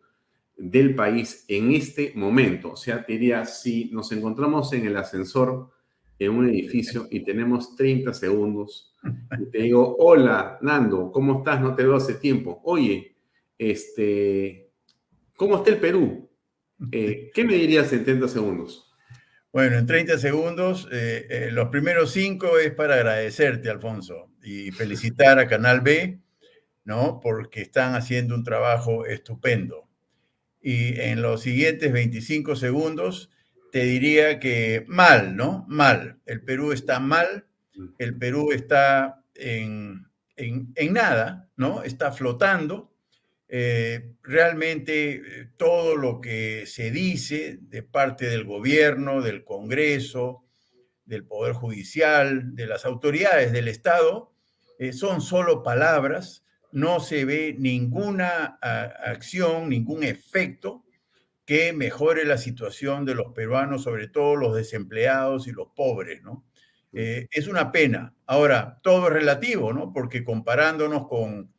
del país en este momento. O sea, te diría, si nos encontramos en el ascensor en un edificio y tenemos 30 segundos, y te digo, hola, Nando, ¿cómo estás? No te veo hace tiempo. Oye, ¿cómo está el Perú? ¿Qué me dirías en 30 segundos? Bueno, en 30 segundos, los primeros 5 es para agradecerte, Alfonso, y felicitar a Canal B, ¿no? Porque están haciendo un trabajo estupendo. Y en los siguientes 25 segundos te diría que mal, ¿no? Mal. El Perú está mal, el Perú está en nada, ¿no? Está flotando. Realmente todo lo que se dice de parte del gobierno, del Congreso, del Poder Judicial, de las autoridades del Estado, son solo palabras. No se ve ninguna acción, ningún efecto que mejore la situación de los peruanos, sobre todo los desempleados y los pobres, ¿no? Es una pena. Ahora, todo es relativo, ¿no? Porque comparándonos con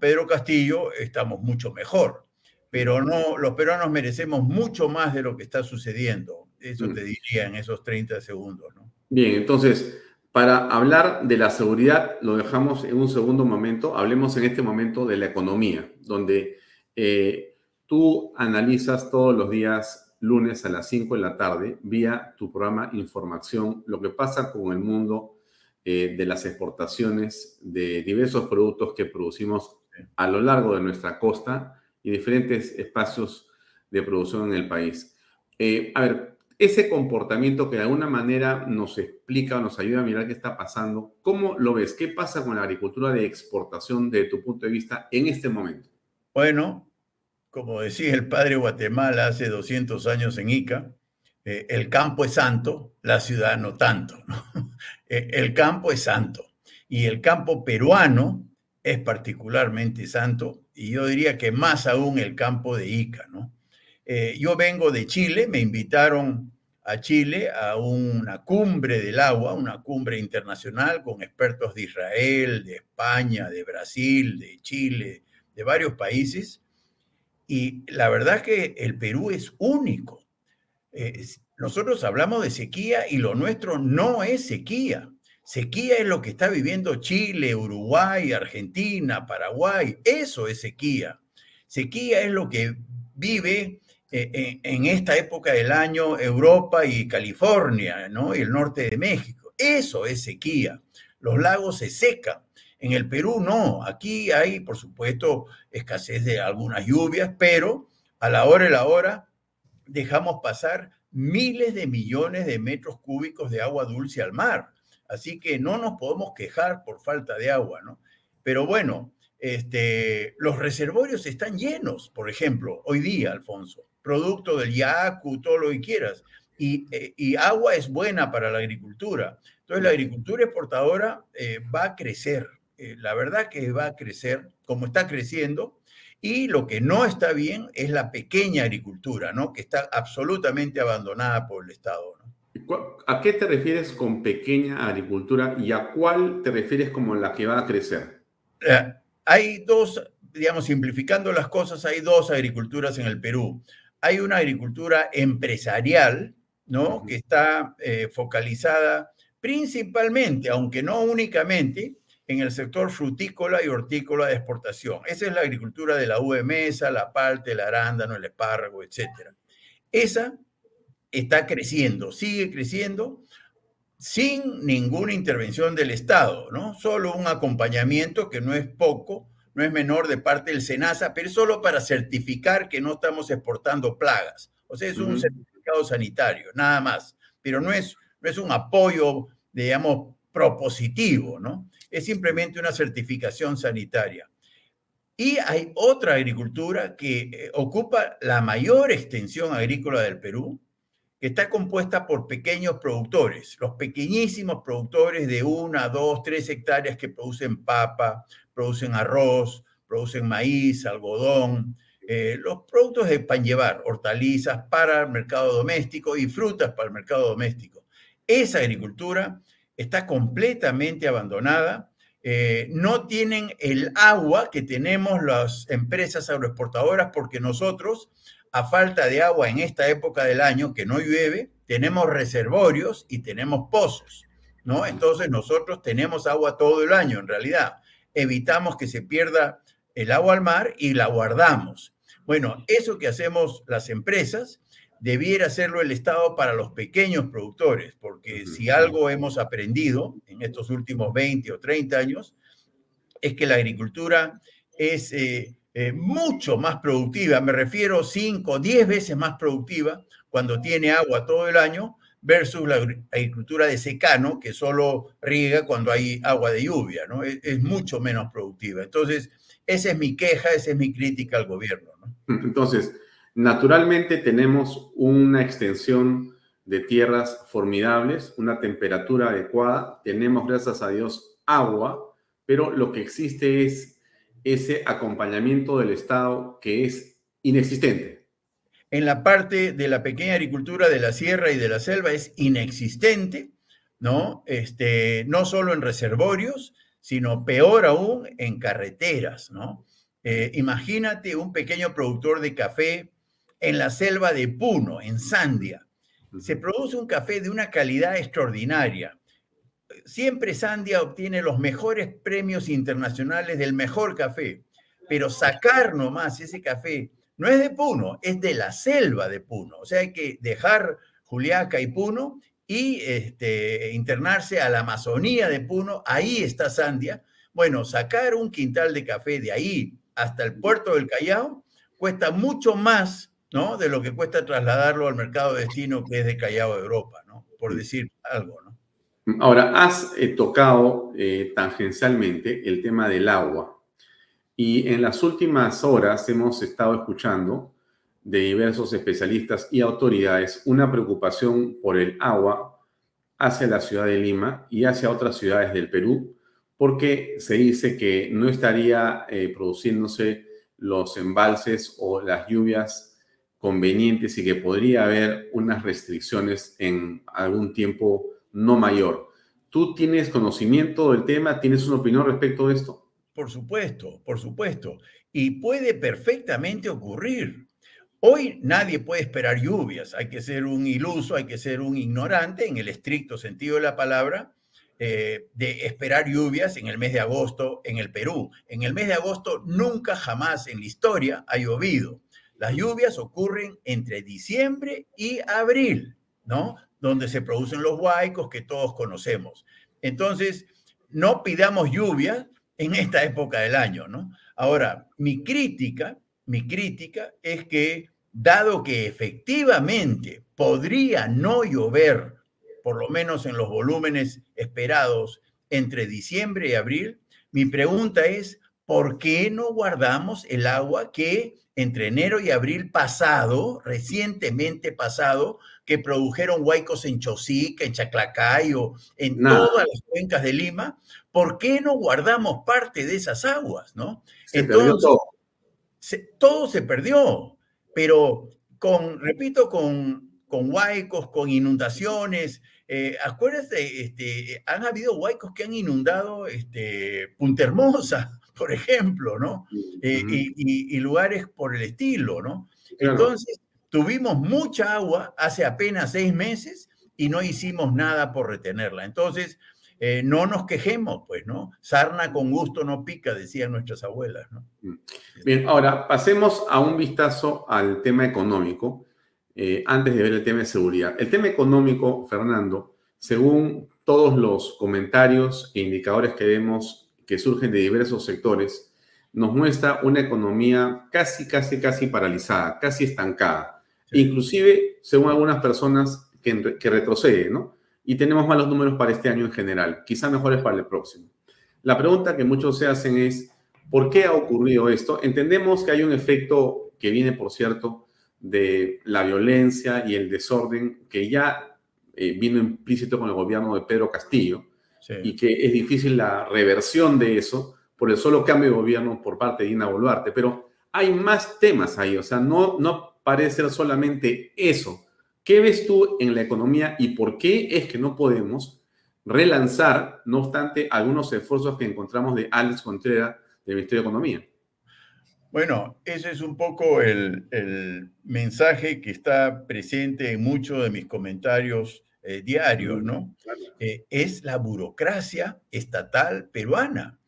Pedro Castillo estamos mucho mejor. Pero no, los peruanos merecemos mucho más de lo que está sucediendo. Eso te diría en esos 30 segundos, ¿no? Bien, entonces, para hablar de la seguridad, lo dejamos en un segundo momento. Hablemos en este momento de la economía, donde tú analizas todos los días lunes a las 5 de la tarde, vía tu programa Información, lo que pasa con el mundo de las exportaciones de diversos productos que producimos a lo largo de nuestra costa y diferentes espacios de producción en el país. A ver, ese comportamiento que de alguna manera nos explica o nos ayuda a mirar qué está pasando, ¿cómo lo ves? ¿Qué pasa con la agricultura de exportación desde tu punto de vista en este momento? Bueno, como decía el padre Guatemala hace 200 años en Ica, el campo es santo, la ciudad no tanto, ¿no? El campo es santo y el campo peruano es particularmente santo y yo diría que más aún el campo de Ica, ¿no? Yo vengo de Chile, me invitaron a Chile a una cumbre del agua, una cumbre internacional con expertos de Israel, de España, de Brasil, de Chile, de varios países. Y la verdad es que el Perú es único. Nosotros hablamos de sequía y lo nuestro no es sequía. Sequía es lo que está viviendo Chile, Uruguay, Argentina, Paraguay. Eso es sequía. Sequía es lo que vive en esta época del año Europa y California, ¿no? Y el norte de México. Eso es sequía. Los lagos se secan. En el Perú no. Aquí hay, por supuesto, escasez de algunas lluvias, pero a la hora y la hora dejamos pasar miles de millones de metros cúbicos de agua dulce al mar. Así que no nos podemos quejar por falta de agua, ¿no? Pero bueno, los reservorios están llenos, por ejemplo, hoy día, Alfonso, producto del yacu, todo lo que quieras, y agua es buena para la agricultura. Entonces, la agricultura exportadora va a crecer, la verdad que va a crecer, como está creciendo, y lo que no está bien es la pequeña agricultura, ¿no? Que está absolutamente abandonada por el Estado, ¿no? ¿A qué te refieres con pequeña agricultura y a cuál te refieres como la que va a crecer? Hay dos, digamos, simplificando las cosas, hay dos agriculturas en el Perú. Hay una agricultura empresarial, ¿no? Uh-huh. Que está focalizada principalmente, aunque no únicamente, en el sector frutícola y hortícola de exportación. Esa es la agricultura de la uva de mesa, la palta, el arándano, el espárrago, etc. Esa está creciendo, sigue creciendo, sin ninguna intervención del Estado, ¿no? Solo un acompañamiento que no es poco, no es menor de parte del SENASA, pero solo para certificar que no estamos exportando plagas. O sea, es un certificado sanitario, nada más. Pero no es un apoyo, digamos, propositivo, ¿no? Es simplemente una certificación sanitaria. Y hay otra agricultura que ocupa la mayor extensión agrícola del Perú, que está compuesta por pequeños productores, los pequeñísimos productores de 1, 2, 3 hectáreas que producen papa, producen arroz, producen maíz, algodón, los productos de pan llevar, hortalizas para el mercado doméstico y frutas para el mercado doméstico. Esa agricultura está completamente abandonada. No tienen el agua que tenemos las empresas agroexportadoras porque nosotros, a falta de agua en esta época del año que no llueve, tenemos reservorios y tenemos pozos, ¿no? Entonces nosotros tenemos agua todo el año en realidad. Evitamos que se pierda el agua al mar y la guardamos. Bueno, eso que hacemos las empresas debiera hacerlo el Estado para los pequeños productores, porque si algo hemos aprendido en estos últimos 20 o 30 años es que la agricultura es mucho más productiva, me refiero 5 o 10 veces más productiva cuando tiene agua todo el año versus la agricultura de secano que solo riega cuando hay agua de lluvia, ¿no? Es mucho menos productiva. Entonces, esa es mi queja, esa es mi crítica al gobierno, ¿no? Entonces, naturalmente tenemos una extensión de tierras formidables, una temperatura adecuada, tenemos, gracias a Dios, agua, pero lo que existe es ese acompañamiento del Estado que es inexistente. En la parte de la pequeña agricultura de la sierra y de la selva es inexistente, ¿no? No solo en reservorios, sino peor aún en carreteras, ¿no? Imagínate un pequeño productor de café en la selva de Puno, en Sandia. Se produce un café de una calidad extraordinaria. Siempre Sandia obtiene los mejores premios internacionales del mejor café, pero sacar nomás ese café no es de Puno, es de la selva de Puno. O sea, hay que dejar Juliaca y Puno y internarse a la Amazonía de Puno. Ahí está Sandia. Bueno, sacar un quintal de café de ahí hasta el puerto del Callao cuesta mucho más, ¿no?, de lo que cuesta trasladarlo al mercado de destino que es de Callao a Europa, ¿no? Por decir algo, ¿no? Ahora, has tocado tangencialmente el tema del agua y en las últimas horas hemos estado escuchando de diversos especialistas y autoridades una preocupación por el agua hacia la ciudad de Lima y hacia otras ciudades del Perú porque se dice que no estaría produciéndose los embalses o las lluvias convenientes y que podría haber unas restricciones en algún tiempo no mayor. ¿Tú tienes conocimiento del tema? ¿Tienes una opinión respecto de esto? Por supuesto, por supuesto. Y puede perfectamente ocurrir. Hoy nadie puede esperar lluvias. Hay que ser un iluso, hay que ser un ignorante, en el estricto sentido de la palabra, de esperar lluvias en el mes de agosto en el Perú. En el mes de agosto nunca jamás en la historia ha llovido. Las lluvias ocurren entre diciembre y abril, ¿no?, donde se producen los huaicos que todos conocemos. Entonces, no pidamos lluvia en esta época del año, ¿no? Ahora, mi crítica es que, dado que efectivamente podría no llover, por lo menos en los volúmenes esperados entre diciembre y abril, mi pregunta es, ¿por qué no guardamos el agua que entre enero y abril pasado, recientemente pasado, que produjeron huaicos en Chosica, en Chaclacayo, en todas las cuencas de Lima? ¿Por qué no guardamos parte de esas aguas, no? Entonces, todo se perdió, pero con huaicos, con inundaciones. Acuérdate, han habido huaicos que han inundado Punta Hermosa, por ejemplo, ¿no? Y lugares por el estilo, ¿no? Claro. Entonces, tuvimos mucha agua hace apenas 6 meses y no hicimos nada por retenerla. Entonces, no nos quejemos, pues, ¿no? Sarna con gusto no pica, decían nuestras abuelas, ¿no? Bien, ahora, pasemos a un vistazo al tema económico, antes de ver el tema de seguridad. El tema económico, Fernando, según todos los comentarios e indicadores que vemos que surgen de diversos sectores, nos muestra una economía casi paralizada, casi estancada. Sí. Inclusive, según algunas personas, que retrocede, ¿no? Y tenemos malos números para este año en general, quizá mejores para el próximo. La pregunta que muchos se hacen es, ¿Por qué ha ocurrido esto? Entendemos que hay un efecto que viene, por cierto, de la violencia y el desorden que ya vino implícito con el gobierno de Pedro Castillo, sí, y que es difícil la reversión de eso por el solo cambio de gobierno por parte de Dina Boluarte. Pero hay más temas ahí, o sea, no parece ser solamente eso. ¿Qué ves tú en la economía y por qué es que no podemos relanzar, no obstante, algunos esfuerzos que encontramos de Alex Contreras del Ministerio de Economía? Bueno, ese es un poco el mensaje que está presente en muchos de mis comentarios diarios, ¿no? Es la burocracia estatal peruana.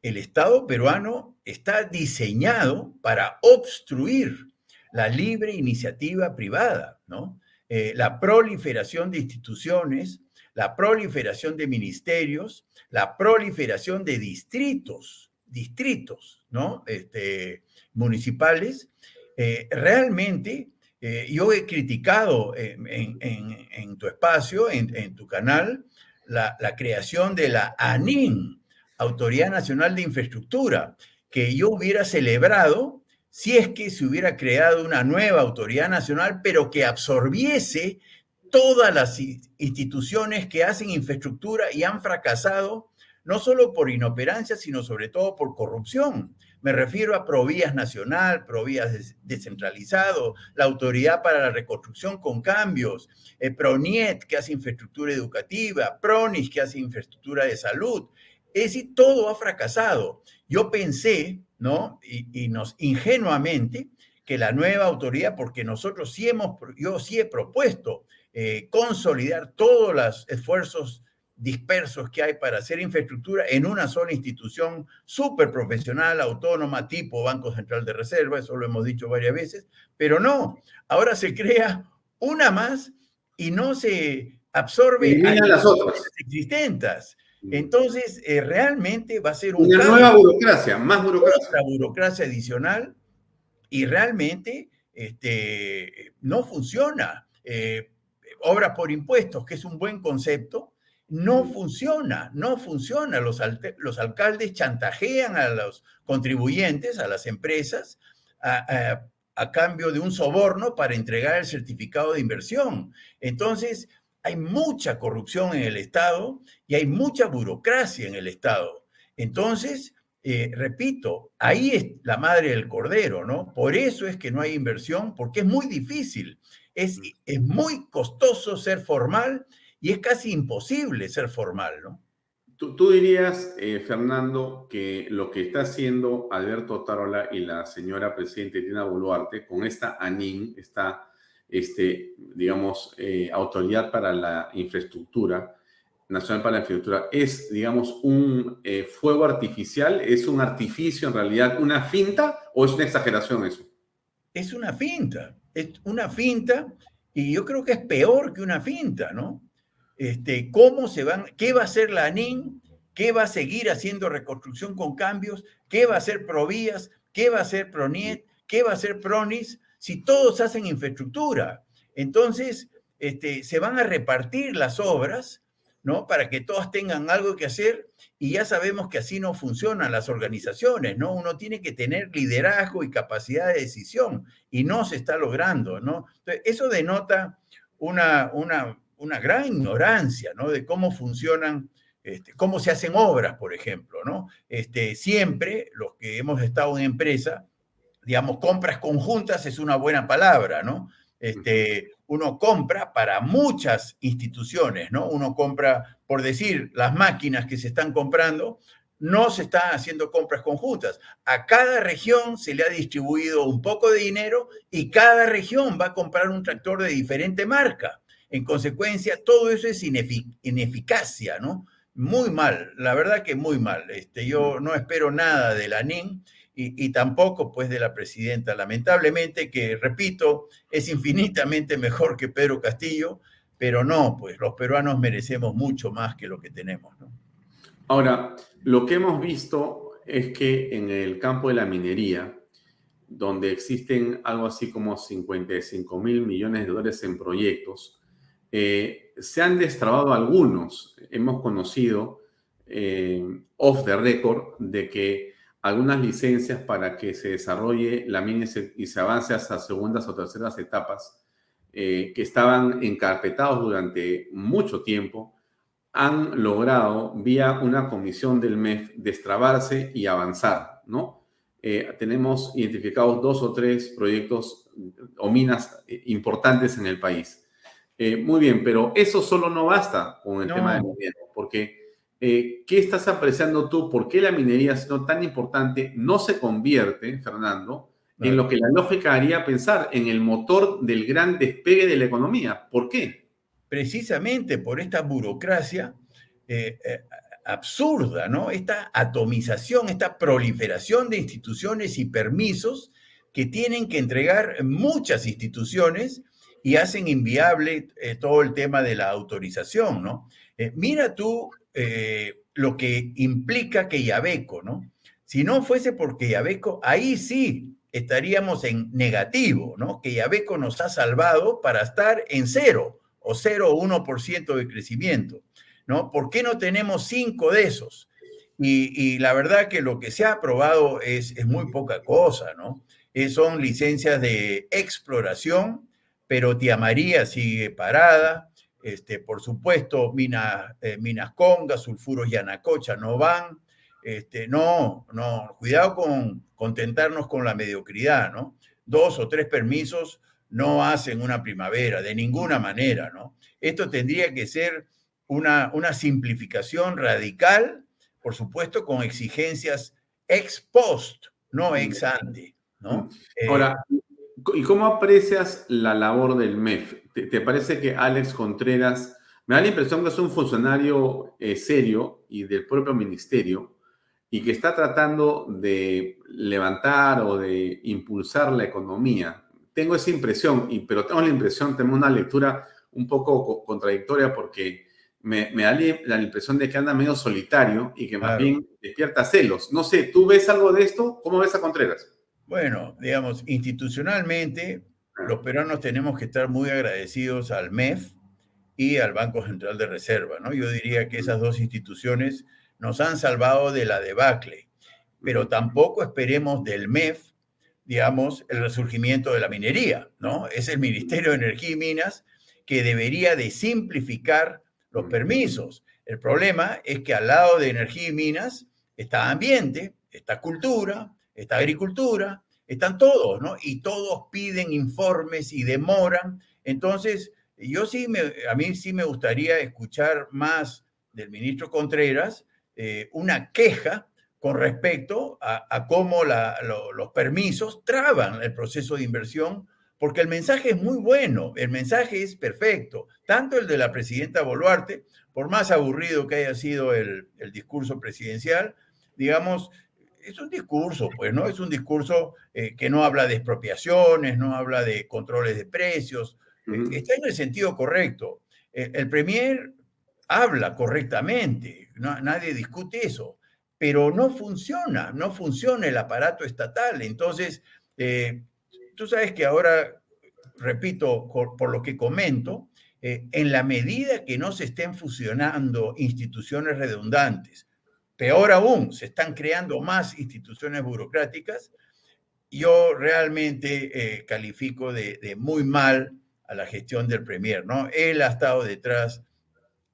El Estado peruano está diseñado para obstruir la libre iniciativa privada, ¿no? La proliferación de instituciones, la proliferación de ministerios, la proliferación de distritos, ¿no? Municipales. Realmente, yo he criticado en tu espacio, en tu canal, la creación de la ANIN, Autoridad Nacional de Infraestructura, que yo hubiera celebrado si es que se hubiera creado una nueva autoridad nacional, pero que absorbiese todas las instituciones que hacen infraestructura y han fracasado, no solo por inoperancia, sino sobre todo por corrupción. Me refiero a Provías Nacional, Provías Descentralizado, la Autoridad para la Reconstrucción con Cambios, Proniet, que hace infraestructura educativa, Pronis, que hace infraestructura de salud. Es decir, todo ha fracasado. Yo pensé, ¿no? Y nos ingenuamente, que la nueva autoridad, porque nosotros sí yo he propuesto consolidar todos los esfuerzos dispersos que hay para hacer infraestructura en una sola institución súper profesional, autónoma, tipo Banco Central de Reserva, eso lo hemos dicho varias veces, pero no, ahora se crea una más y no se absorbe a las otras existentes. Entonces, realmente va a ser una nueva burocracia, más burocracia. Otra burocracia adicional, y realmente no funciona. Obra por impuestos, que es un buen concepto, no funciona. Los alcaldes chantajean a los contribuyentes, a las empresas, a cambio de un soborno para entregar el certificado de inversión. Entonces, hay mucha corrupción en el Estado y hay mucha burocracia en el Estado. Entonces, repito, ahí es la madre del cordero, ¿no? Por eso es que no hay inversión, porque es muy difícil. Es muy costoso ser formal y es casi imposible ser formal, ¿no? Tú dirías, Fernando, que lo que está haciendo Alberto Otárola y la señora presidenta Dina Boluarte con esta ANIN, Autoridad para la Infraestructura, Nacional para la Infraestructura, es, digamos, un fuego artificial, es un artificio en realidad, una finta, ¿o es una exageración eso? Es una finta, y yo creo que es peor que una finta, ¿no? ¿Qué va a hacer la ANIN? ¿Qué va a seguir haciendo Reconstrucción con Cambios? ¿Qué va a hacer Provías? ¿Qué va a hacer Proniet? ¿Qué va a hacer Pronis? Si todos hacen infraestructura, entonces se van a repartir las obras, ¿no? Para que todas tengan algo que hacer, y ya sabemos que así no funcionan las organizaciones, ¿no? Uno tiene que tener liderazgo y capacidad de decisión, y no se está logrando, ¿no? Entonces, eso denota una gran ignorancia, ¿no? De cómo funcionan, cómo se hacen obras, por ejemplo, ¿no? Siempre los que hemos estado en empresa, digamos, compras conjuntas es una buena palabra, ¿no? Uno compra para muchas instituciones, ¿no? Uno compra, por decir, las máquinas que se están comprando, no se están haciendo compras conjuntas. A cada región se le ha distribuido un poco de dinero y cada región va a comprar un tractor de diferente marca. En consecuencia, todo eso es ineficacia, ¿no? Muy mal, la verdad que muy mal. Yo no espero nada de la ANIN. Y tampoco, pues, de la presidenta, lamentablemente, que, repito, es infinitamente mejor que Pedro Castillo, pero no, pues, los peruanos merecemos mucho más que lo que tenemos, ¿no? Ahora, lo que hemos visto es que en el campo de la minería, donde existen algo así como 55 mil millones de dólares en proyectos, se han destrabado algunos. Hemos conocido, off the record, de que algunas licencias para que se desarrolle la mina y se avance hasta segundas o terceras etapas que estaban encarpetados durante mucho tiempo, han logrado, vía una comisión del MEF, destrabarse y avanzar, ¿no? Tenemos identificados 2 o 3 proyectos o minas importantes en el país. Muy bien, pero eso solo no basta con el tema del gobierno, porque ¿qué estás apreciando tú? ¿Por qué la minería, siendo tan importante, no se convierte, Fernando, en lo que la lógica haría pensar, en el motor del gran despegue de la economía? ¿Por qué? Precisamente por esta burocracia absurda, ¿no? Esta atomización, esta proliferación de instituciones y permisos que tienen que entregar muchas instituciones y hacen inviable todo el tema de la autorización, ¿no? Mira tú lo que implica que Yabeco, ¿no? Si no fuese porque Yabeco, ahí sí estaríamos en negativo, ¿no? Que Yabeco nos ha salvado para estar en 0 o 1% de crecimiento, ¿no? ¿Por qué no tenemos 5 de esos? Y la verdad que lo que se ha aprobado es muy poca cosa, ¿no? Son licencias de exploración, pero Tía María sigue parada. Por supuesto, Minas Conga, Sulfuros y Yanacocha no van. No, cuidado con contentarnos con la mediocridad, ¿no? 2 o 3 permisos no hacen una primavera, de ninguna manera, ¿no? Esto tendría que ser una simplificación radical, por supuesto, con exigencias ex post, no ex ante, ¿no? Ahora, ¿y cómo aprecias la labor del MEF? ¿Te parece que Alex Contreras, me da la impresión que es un funcionario serio y del propio ministerio, y que está tratando de levantar o de impulsar la economía? Tengo esa impresión, pero tengo la impresión, tengo una lectura un poco contradictoria, porque me da la impresión de que anda medio solitario y que más bien despierta celos. No sé, ¿tú ves algo de esto? ¿Cómo ves a Contreras? Bueno, digamos, institucionalmente los peruanos tenemos que estar muy agradecidos al MEF y al Banco Central de Reserva, ¿no? Yo diría que esas dos instituciones nos han salvado de la debacle, pero tampoco esperemos del MEF, digamos, el resurgimiento de la minería, ¿no? Es el Ministerio de Energía y Minas que debería de simplificar los permisos. El problema es que al lado de Energía y Minas está Ambiente, está Cultura, está Agricultura, están todos, ¿no? Y todos piden informes y demoran. Entonces, a mí sí me gustaría escuchar más del ministro Contreras, una queja con respecto a cómo los permisos traban el proceso de inversión, porque el mensaje es muy bueno, el mensaje es perfecto, tanto el de la presidenta Boluarte, por más aburrido que haya sido el discurso presidencial, digamos, es un discurso, pues, ¿no? Es un discurso que no habla de expropiaciones, no habla de controles de precios, está en el sentido correcto. El premier habla correctamente, no, nadie discute eso, pero no funciona el aparato estatal. Entonces, tú sabes que ahora, repito, por lo que comento, en la medida que no se estén fusionando instituciones redundantes, peor aún, se están creando más instituciones burocráticas, yo realmente califico de muy mal a la gestión del premier, ¿no? Él ha estado detrás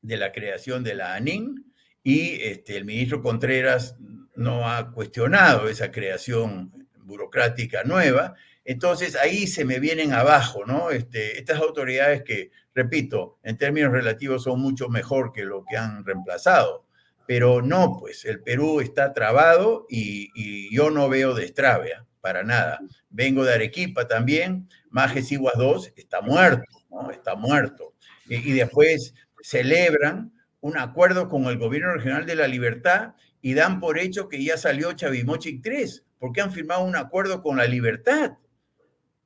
de la creación de la ANIN y el ministro Contreras no ha cuestionado esa creación burocrática nueva. Entonces, ahí se me vienen abajo, ¿no? Estas autoridades que, repito, en términos relativos son mucho mejor que lo que han reemplazado. Pero no, pues, el Perú está trabado y yo no veo destrabe, para nada. Vengo de Arequipa también, Majes Iguas 2 está muerto, ¿no? Está muerto. Y después celebran un acuerdo con el Gobierno Regional de la Libertad y dan por hecho que ya salió Chavimochic 3, porque han firmado un acuerdo con la Libertad.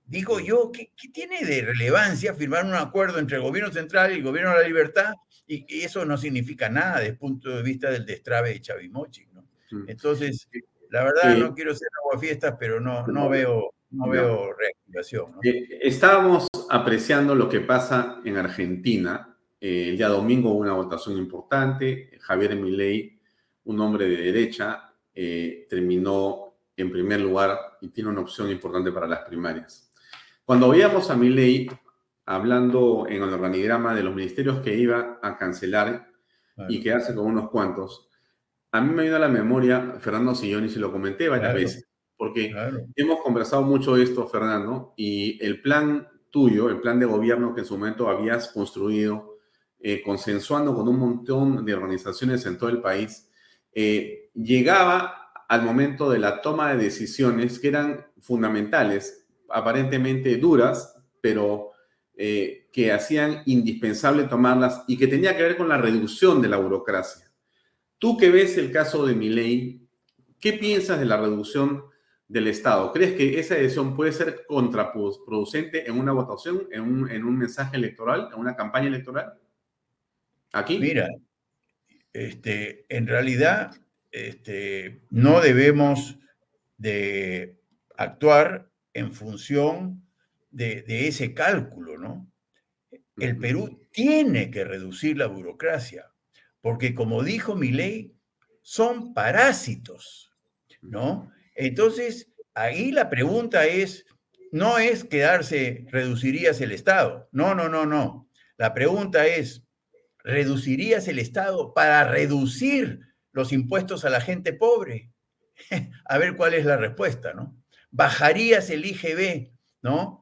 Digo yo, ¿qué tiene de relevancia firmar un acuerdo entre el Gobierno Central y el Gobierno de la Libertad? Y eso no significa nada desde el punto de vista del destrabe de Chavimochic, ¿no? Entonces, la verdad, no quiero ser aguafiestas, pero no veo reactivación, ¿no? Estábamos apreciando lo que pasa en Argentina. El día domingo hubo una votación importante. Javier Milei, un hombre de derecha, terminó en primer lugar y tiene una opción importante para las primarias. Cuando veíamos a Milei hablando en el organigrama de los ministerios que iba a cancelar y quedarse con unos cuantos, a mí me vino a la memoria Fernando Cillóniz, y lo comenté varias veces, porque hemos conversado mucho de esto, Fernando, y el plan tuyo, el plan de gobierno que en su momento habías construido, consensuando con un montón de organizaciones en todo el país, llegaba al momento de la toma de decisiones que eran fundamentales, aparentemente duras, pero que hacían indispensable tomarlas y que tenía que ver con la reducción de la burocracia. Tú que ves el caso de Milei, ¿qué piensas de la reducción del Estado? ¿Crees que esa decisión puede ser contraproducente en una votación, en un mensaje electoral, en una campaña electoral? ¿Aquí? Mira, en realidad no debemos de actuar en función de ese cálculo, ¿no? El Perú tiene que reducir la burocracia, porque como dijo Milei, son parásitos, ¿no? Entonces, ahí la pregunta es, no es quedarse, ¿reducirías el Estado? No. La pregunta es, ¿reducirías el Estado para reducir los impuestos a la gente pobre? A ver cuál es la respuesta, ¿no? ¿Bajarías el IGB, ¿no?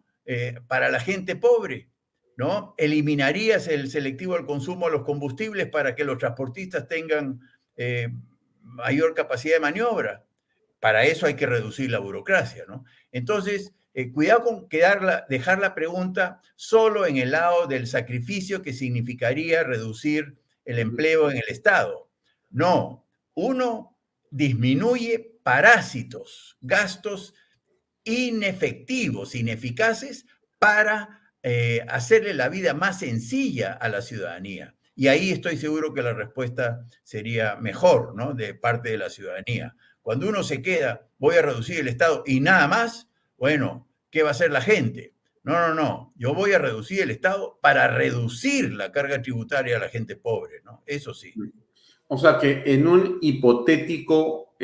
Para la gente pobre, ¿no? ¿Eliminarías el selectivo al consumo de los combustibles para que los transportistas tengan mayor capacidad de maniobra? Para eso hay que reducir la burocracia, ¿no? Entonces, cuidado con dejar la pregunta solo en el lado del sacrificio que significaría reducir el empleo en el Estado. No, uno disminuye parásitos, gastos inefectivos, ineficaces, para hacerle la vida más sencilla a la ciudadanía. Y ahí estoy seguro que la respuesta sería mejor, ¿no? De parte de la ciudadanía. Cuando uno se queda, voy a reducir el Estado y nada más, bueno, ¿qué va a hacer la gente? No. Yo voy a reducir el Estado para reducir la carga tributaria a la gente pobre, ¿no? Eso sí. O sea que en un hipotético,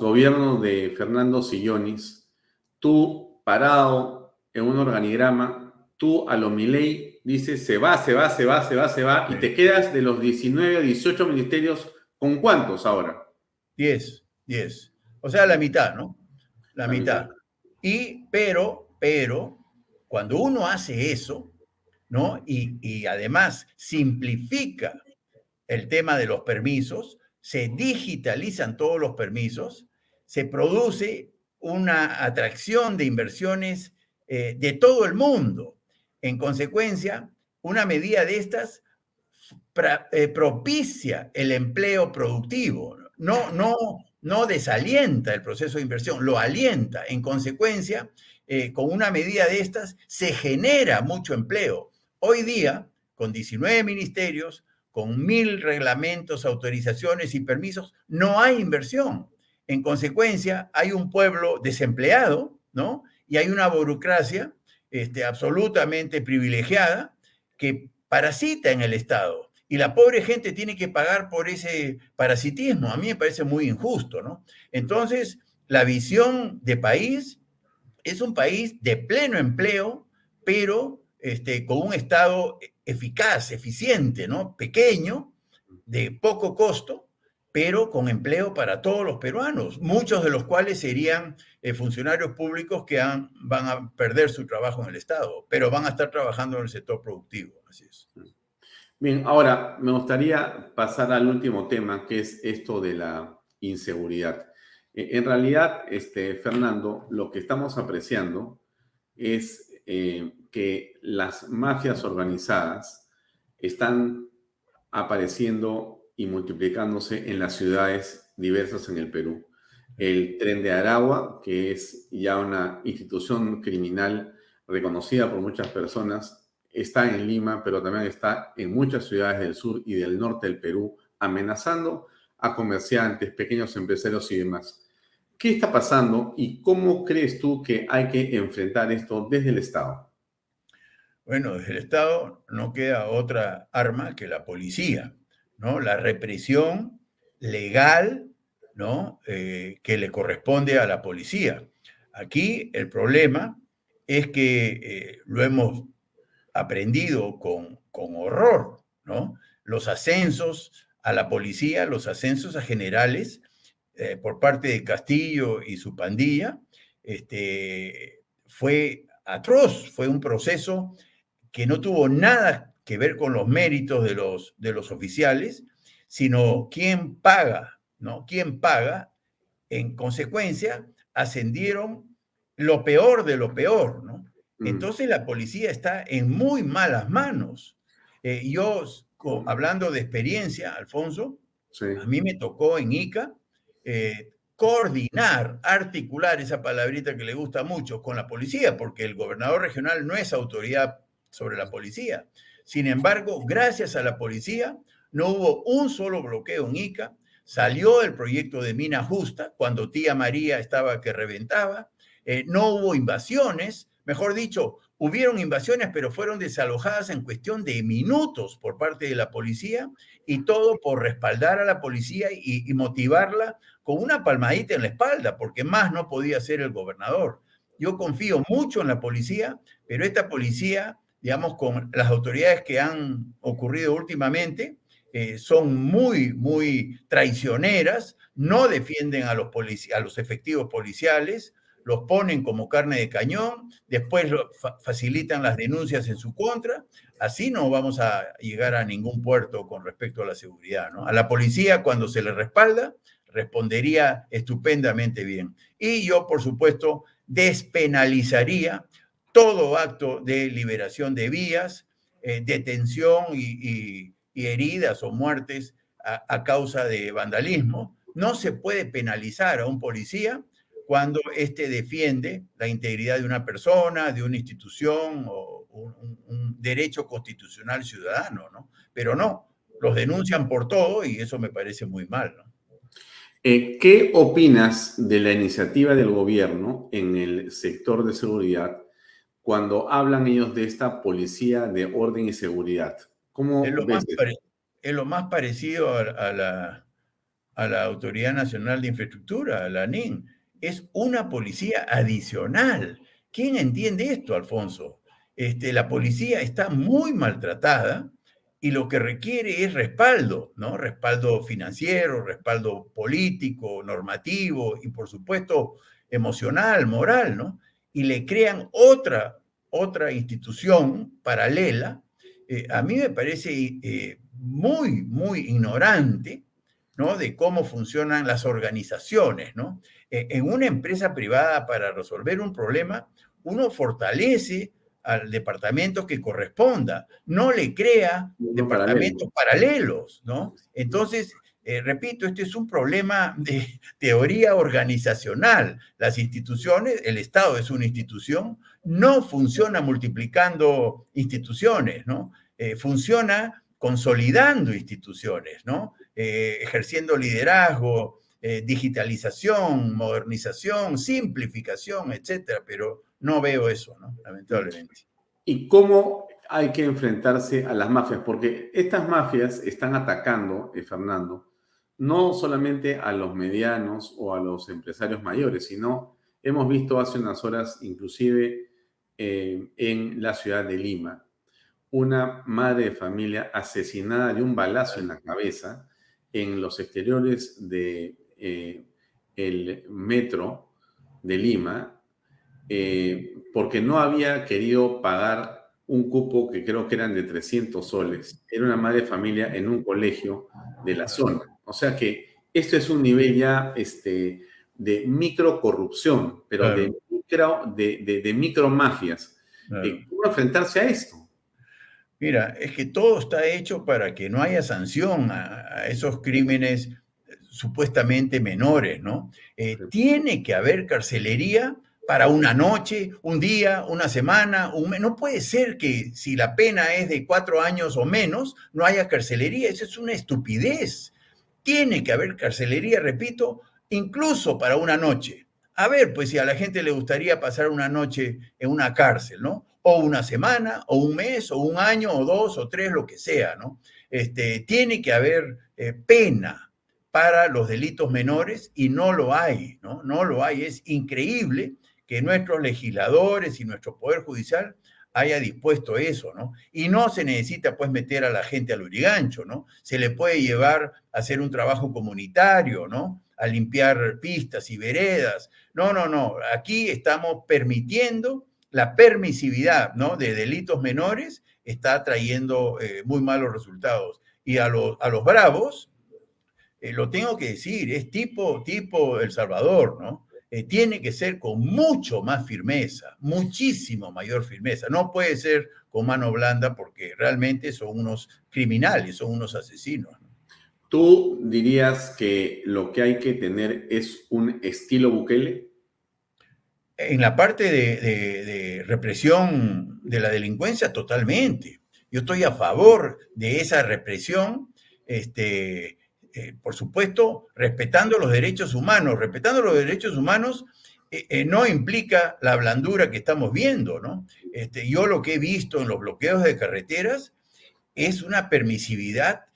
gobierno de Fernando Cillóniz, tú parado en un organigrama, tú a lo Milei dices se va, sí. Y te quedas de los 19 o 18 ministerios, ¿con cuántos ahora? 10. O sea, la mitad, ¿no? La mitad. Y, pero, cuando uno hace eso, ¿no? Y además simplifica el tema de los permisos, se digitalizan todos los permisos, se produce una atracción de inversiones de todo el mundo. En consecuencia, una medida de estas propicia el empleo productivo, no desalienta el proceso de inversión, lo alienta. En consecuencia, con una medida de estas se genera mucho empleo. Hoy día, con 19 ministerios, con 1.000 reglamentos, autorizaciones y permisos, no hay inversión. En consecuencia, hay un pueblo desempleado, ¿no? Y hay una burocracia absolutamente privilegiada que parasita en el Estado. Y la pobre gente tiene que pagar por ese parasitismo. A mí me parece muy injusto, ¿no? Entonces, la visión de país es un país de pleno empleo, pero con un Estado eficaz, eficiente, ¿no? Pequeño, de poco costo, pero con empleo para todos los peruanos, muchos de los cuales serían funcionarios públicos que van a perder su trabajo en el Estado, pero van a estar trabajando en el sector productivo. Así es. Bien, ahora me gustaría pasar al último tema, que es esto de la inseguridad. En realidad, Fernando, lo que estamos apreciando es que las mafias organizadas están apareciendo y multiplicándose en las ciudades diversas en el Perú. El Tren de Aragua, que es ya una institución criminal reconocida por muchas personas, está en Lima, pero también está en muchas ciudades del sur y del norte del Perú, amenazando a comerciantes, pequeños empresarios y demás. ¿Qué está pasando y cómo crees tú que hay que enfrentar esto desde el Estado? Bueno, desde el Estado no queda otra arma que la policía, ¿no? La represión legal, ¿no?, que le corresponde a la policía. Aquí el problema es que lo hemos aprendido con horror, ¿no? Los ascensos a la policía, los ascensos a generales por parte de Castillo y su pandilla, fue atroz, fue un proceso que no tuvo nada que ver con los méritos de los oficiales, sino quién paga, ¿no? ¿Quién paga? En consecuencia, ascendieron lo peor de lo peor, ¿no? Entonces la policía está en muy malas manos. Yo, hablando de experiencia, Alfonso, sí, a mí me tocó en Ica coordinar, articular esa palabrita que le gusta mucho con la policía, porque el gobernador regional no es autoridad sobre la policía. Sin embargo, gracias a la policía, no hubo un solo bloqueo en Ica. Salió el proyecto de Mina Justa cuando Tía María estaba que reventaba. No hubo invasiones. Mejor dicho, hubieron invasiones, pero fueron desalojadas en cuestión de minutos por parte de la policía, y todo por respaldar a la policía y motivarla con una palmadita en la espalda, porque más no podía ser el gobernador. Yo confío mucho en la policía, pero esta policía, digamos, con las autoridades que han ocurrido últimamente, son muy, muy traicioneras, no defienden a los efectivos policiales, los ponen como carne de cañón, después facilitan las denuncias en su contra. Así no vamos a llegar a ningún puerto con respecto a la seguridad, ¿no? A la policía, cuando se le respalda, respondería estupendamente bien. Y yo, por supuesto, despenalizaría todo acto de liberación de vías, detención y heridas o muertes a causa de vandalismo. No se puede penalizar a un policía cuando éste defiende la integridad de una persona, de una institución o un derecho constitucional ciudadano, ¿no? Pero no, los denuncian por todo y eso me parece muy mal, ¿no? ¿Qué opinas de la iniciativa del gobierno en el sector de seguridad cuando hablan ellos de esta policía de orden y seguridad? ¿Cómo es lo más parecido a la Autoridad Nacional de Infraestructura, a la ANIN? Es una policía adicional. ¿Quién entiende esto, Alfonso? La policía está muy maltratada y lo que requiere es respaldo, ¿no? Respaldo financiero, respaldo político, normativo y, por supuesto, emocional, moral, ¿no? Y le crean otra institución paralela. A mí me parece muy, muy ignorante, ¿no?, de cómo funcionan las organizaciones, ¿no? En una empresa privada, para resolver un problema, uno fortalece al departamento que corresponda, no le crea departamentos paralelos, ¿no? Entonces, repito, este es un problema de teoría organizacional. Las instituciones, el Estado es una institución, no funciona multiplicando instituciones, ¿no? Funciona consolidando instituciones, ¿no? Ejerciendo liderazgo, digitalización, modernización, simplificación, etcétera, pero no veo eso, ¿no?, lamentablemente. ¿Y cómo hay que enfrentarse a las mafias? Porque estas mafias están atacando, Fernando, no solamente a los medianos o a los empresarios mayores, sino hemos visto hace unas horas, inclusive en la ciudad de Lima, una madre de familia asesinada de un balazo en la cabeza en los exteriores de el metro de Lima, porque no había querido pagar un cupo que creo que eran de 300 soles. Era una madre de familia en un colegio de la zona. O sea que esto es un nivel ya de microcorrupción, pero claro, de micromafias. Claro. ¿Cómo enfrentarse a esto? Mira, es que todo está hecho para que no haya sanción a esos crímenes supuestamente menores, ¿no? Tiene que haber carcelería para una noche, un día, una semana, un mes. No puede ser que si la pena es de 4 años o menos, no haya carcelería. Eso es una estupidez. Tiene que haber carcelería, repito, incluso para una noche. A ver, pues si a la gente le gustaría pasar una noche en una cárcel, ¿no? O una semana, o un mes, o un año, o 2, o 3, lo que sea, ¿no? Tiene que haber pena, para los delitos menores y no lo hay, ¿no? No lo hay. Es increíble que nuestros legisladores y nuestro Poder Judicial haya dispuesto eso, ¿no? Y no se necesita, pues, meter a la gente al origancho, ¿no? Se le puede llevar a hacer un trabajo comunitario, ¿no? A limpiar pistas y veredas. No, no, no. Aquí estamos permitiendo la permisividad, ¿no? De delitos menores, está trayendo muy malos resultados. Y a los bravos, lo tengo que decir, es tipo El Salvador, ¿no? Tiene que ser con mucho más firmeza, muchísimo mayor firmeza. No puede ser con mano blanda porque realmente son unos criminales, son unos asesinos, ¿no? ¿Tú dirías que lo que hay que tener es un estilo Bukele? En la parte de represión de la delincuencia, totalmente. Yo estoy a favor de esa represión, por supuesto, respetando los derechos humanos. Respetando los derechos humanos no implica la blandura que estamos viendo, ¿no? Yo lo que he visto en los bloqueos de carreteras es una permisividad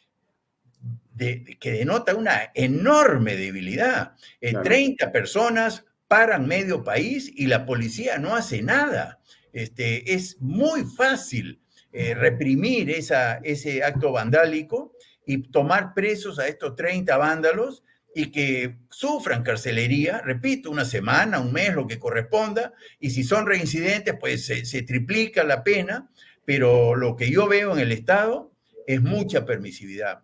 que denota una enorme debilidad. Claro. 30 personas paran medio país y la policía no hace nada. Es muy fácil reprimir ese acto vandálico y tomar presos a estos 30 vándalos y que sufran carcelería, repito, una semana, un mes, lo que corresponda, y si son reincidentes, pues se triplica la pena, pero lo que yo veo en el Estado es mucha permisividad.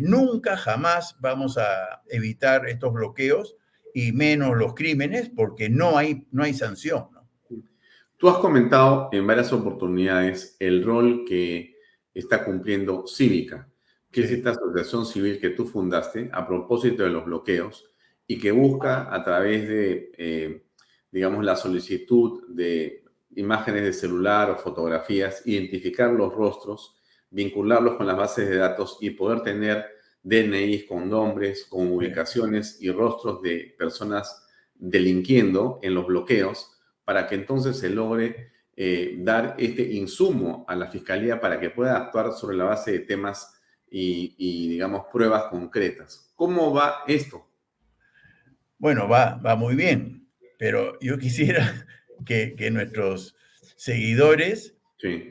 Nunca, jamás vamos a evitar estos bloqueos y menos los crímenes porque no hay sanción, ¿no? Tú has comentado en varias oportunidades el rol que está cumpliendo Cívica, que es esta asociación civil que tú fundaste a propósito de los bloqueos y que busca a través de, digamos, la solicitud de imágenes de celular o fotografías, identificar los rostros, vincularlos con las bases de datos y poder tener DNIs con nombres, con ubicaciones y rostros de personas delinquiendo en los bloqueos para que entonces se logre dar este insumo a la Fiscalía para que pueda actuar sobre la base de temas y digamos, pruebas concretas. ¿Cómo va esto? Bueno, va muy bien, pero yo quisiera que nuestros seguidores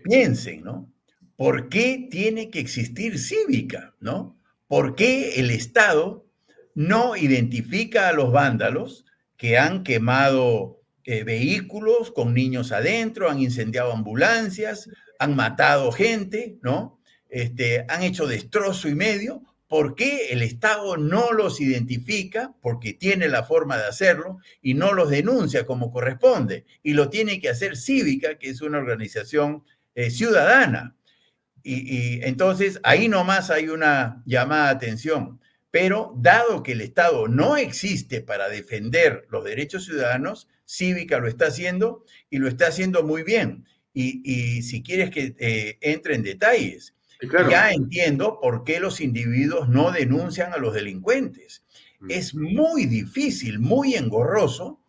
piensen, ¿no? ¿Por qué tiene que existir Cívica, no? ¿Por qué el Estado no identifica a los vándalos que han quemado vehículos con niños adentro, han incendiado ambulancias, han matado gente, ¿no? Han hecho destrozo y medio? ¿Por qué el Estado no los identifica? Porque tiene la forma de hacerlo y no los denuncia como corresponde. Y lo tiene que hacer Cívica, que es una organización ciudadana. Y entonces ahí nomás hay una llamada de atención. Pero dado que el Estado no existe para defender los derechos ciudadanos, Cívica lo está haciendo y lo está haciendo muy bien. Y si quieres que entre en detalles, claro. Ya entiendo por qué los individuos no denuncian a los delincuentes. Es muy difícil, muy engorroso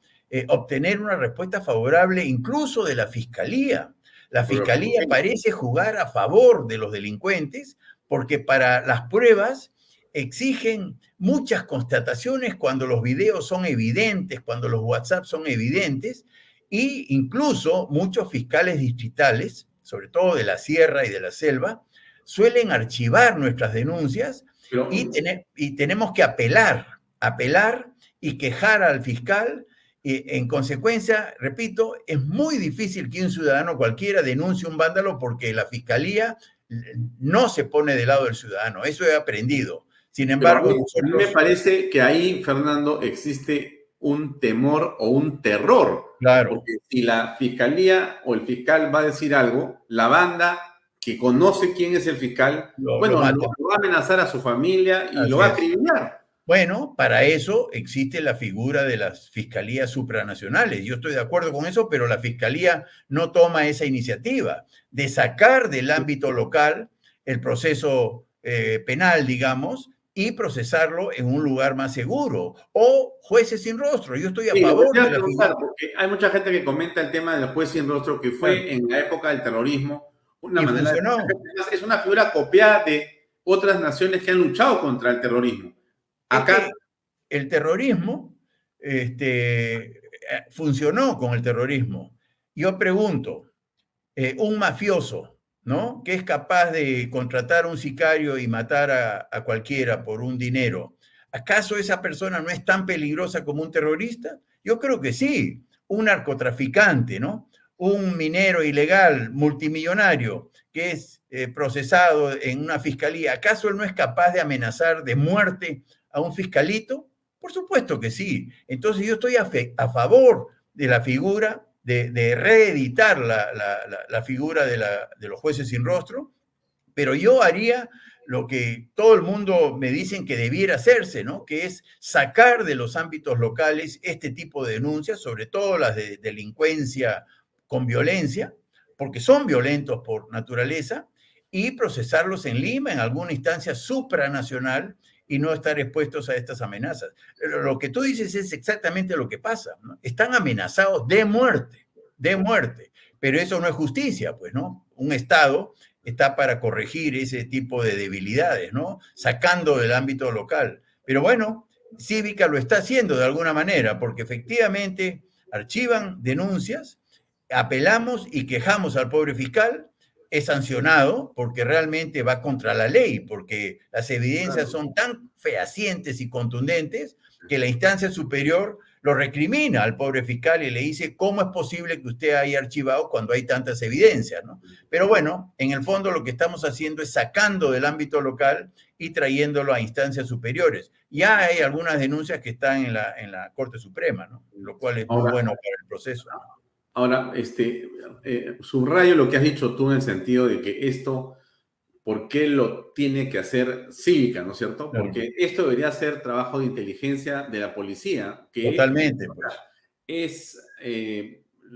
obtener una respuesta favorable incluso de la Fiscalía. La Fiscalía parece jugar a favor de los delincuentes porque para las pruebas exigen muchas constataciones cuando los videos son evidentes, cuando los WhatsApp son evidentes, e incluso muchos fiscales distritales, sobre todo de la sierra y de la selva, suelen archivar nuestras denuncias y tenemos que apelar y quejar al fiscal. En consecuencia, repito, es muy difícil que un ciudadano cualquiera denuncie un vándalo porque la fiscalía no se pone del lado del ciudadano. Eso he aprendido. Sin embargo, a mí me parece que ahí, Fernando, existe un temor o un terror. Claro. Porque si la fiscalía o el fiscal va a decir algo, la banda que conoce quién es el fiscal, lo va a amenazar a su familia y lo va a acribillar. Bueno, para eso existe la figura de las fiscalías supranacionales. Yo estoy de acuerdo con eso, pero la fiscalía no toma esa iniciativa de sacar del ámbito local el proceso penal, digamos, y procesarlo en un lugar más seguro. O jueces sin rostro. Yo estoy a favor de la figura. Porque hay mucha gente que comenta el tema del juez sin rostro, que fue en la época del terrorismo. Es una figura copiada de otras naciones que han luchado contra el terrorismo. Acá el terrorismo funcionó con el terrorismo. Yo pregunto, un mafioso, ¿no?, que es capaz de contratar a un sicario y matar a cualquiera por un dinero, ¿acaso esa persona no es tan peligrosa como un terrorista? Yo creo que sí. Un narcotraficante, ¿no?, un minero ilegal, multimillonario, que es procesado en una fiscalía, ¿acaso él no es capaz de amenazar de muerte a un fiscalito? Por supuesto que sí. Entonces yo estoy a favor de la figura, de reeditar la figura de los jueces sin rostro, pero yo haría lo que todo el mundo me dicen que debiera hacerse, ¿no?, que es sacar de los ámbitos locales este tipo de denuncias, sobre todo las de delincuencia con violencia, porque son violentos por naturaleza, y procesarlos en Lima, en alguna instancia supranacional, y no estar expuestos a estas amenazas. Lo que tú dices es exactamente lo que pasa, ¿no? Están amenazados de muerte, pero eso no es justicia, pues, ¿no? Un Estado está para corregir ese tipo de debilidades, ¿no?, sacando del ámbito local. Pero bueno, Cívica lo está haciendo de alguna manera, porque efectivamente archivan denuncias, apelamos y quejamos al pobre fiscal, es sancionado porque realmente va contra la ley, porque las evidencias son tan fehacientes y contundentes que la instancia superior lo recrimina al pobre fiscal y le dice, ¿cómo es posible que usted haya archivado cuando hay tantas evidencias, ¿no? Pero bueno, en el fondo lo que estamos haciendo es sacando del ámbito local y trayéndolo a instancias superiores. Ya hay algunas denuncias que están en la Corte Suprema, ¿no?, lo cual es muy bueno para el proceso, ¿no? Ahora, subrayo lo que has dicho tú en el sentido de que esto, ¿por qué lo tiene que hacer Cívica, no es cierto? Claro. Porque esto debería ser trabajo de inteligencia de la policía, que totalmente, es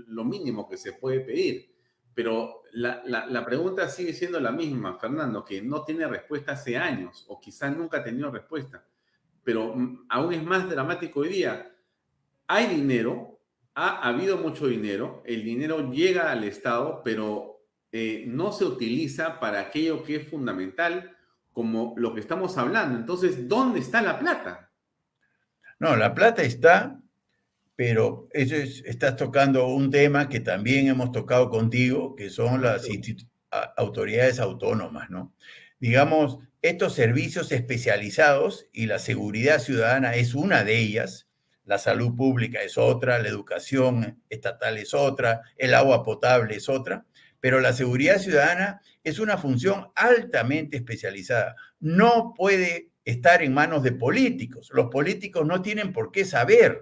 lo mínimo que se puede pedir. Pero la pregunta sigue siendo la misma, Fernando, que no tiene respuesta hace años, o quizás nunca ha tenido respuesta. Pero aún es más dramático hoy día. Hay dinero. Ha habido mucho dinero, el dinero llega al Estado, pero no se utiliza para aquello que es fundamental, como lo que estamos hablando. Entonces, ¿dónde está la plata? No, la plata está, pero estás tocando un tema que también hemos tocado contigo, que son las autoridades autónomas, ¿no? Digamos, estos servicios especializados, y la seguridad ciudadana es una de ellas, la salud pública es otra, la educación estatal es otra, el agua potable es otra, pero la seguridad ciudadana es una función altamente especializada. No puede estar en manos de políticos. Los políticos no tienen por qué saber.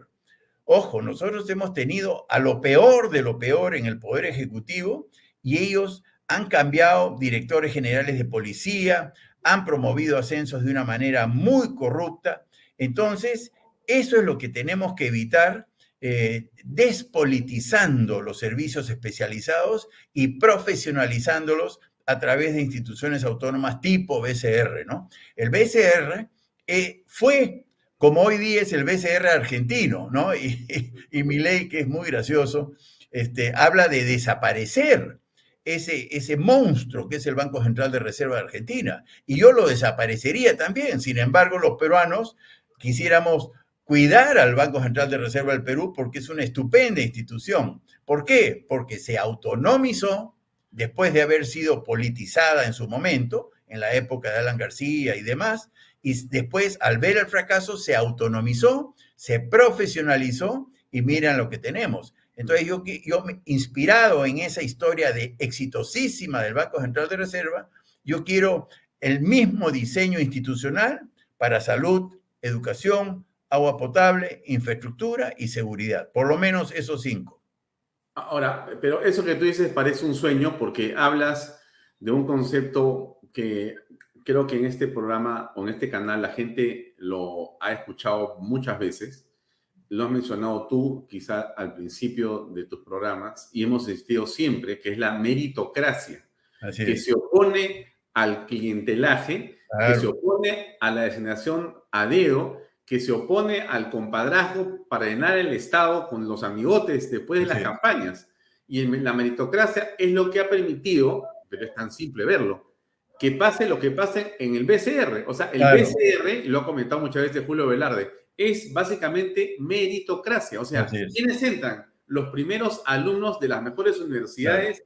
Ojo, nosotros hemos tenido a lo peor de lo peor en el Poder Ejecutivo y ellos han cambiado directores generales de policía, han promovido ascensos de una manera muy corrupta. Entonces, eso es lo que tenemos que evitar, despolitizando los servicios especializados y profesionalizándolos a través de instituciones autónomas tipo BCR, ¿no? El BCR fue, como hoy día es el BCR argentino, ¿no? Y Milei, que es muy gracioso, habla de desaparecer ese monstruo que es el Banco Central de Reserva de Argentina. Y yo lo desaparecería también. Sin embargo, los peruanos quisiéramos cuidar al Banco Central de Reserva del Perú porque es una estupenda institución. ¿Por qué? Porque se autonomizó después de haber sido politizada en su momento, en la época de Alan García y demás, y después, al ver el fracaso, se autonomizó, se profesionalizó y miren lo que tenemos. Entonces yo inspirado en esa historia de exitosísima del Banco Central de Reserva, yo quiero el mismo diseño institucional para salud, educación, agua potable, infraestructura y seguridad. Por lo menos esos 5. Ahora, pero eso que tú dices parece un sueño porque hablas de un concepto que creo que en este programa o en este canal la gente lo ha escuchado muchas veces. Lo has mencionado tú quizá al principio de tus programas y hemos insistido siempre, que es la meritocracia. Así que es. Se opone al clientelaje, claro, que se opone a la designación a dedo, que se opone al compadrazgo para llenar el Estado con los amigotes después de las campañas. Y la meritocracia es lo que ha permitido, pero es tan simple verlo, que pase lo que pase en el BCR. O sea, el BCR, y lo ha comentado muchas veces Julio Velarde, es básicamente meritocracia. O sea, ¿quiénes entran? Los primeros alumnos de las mejores universidades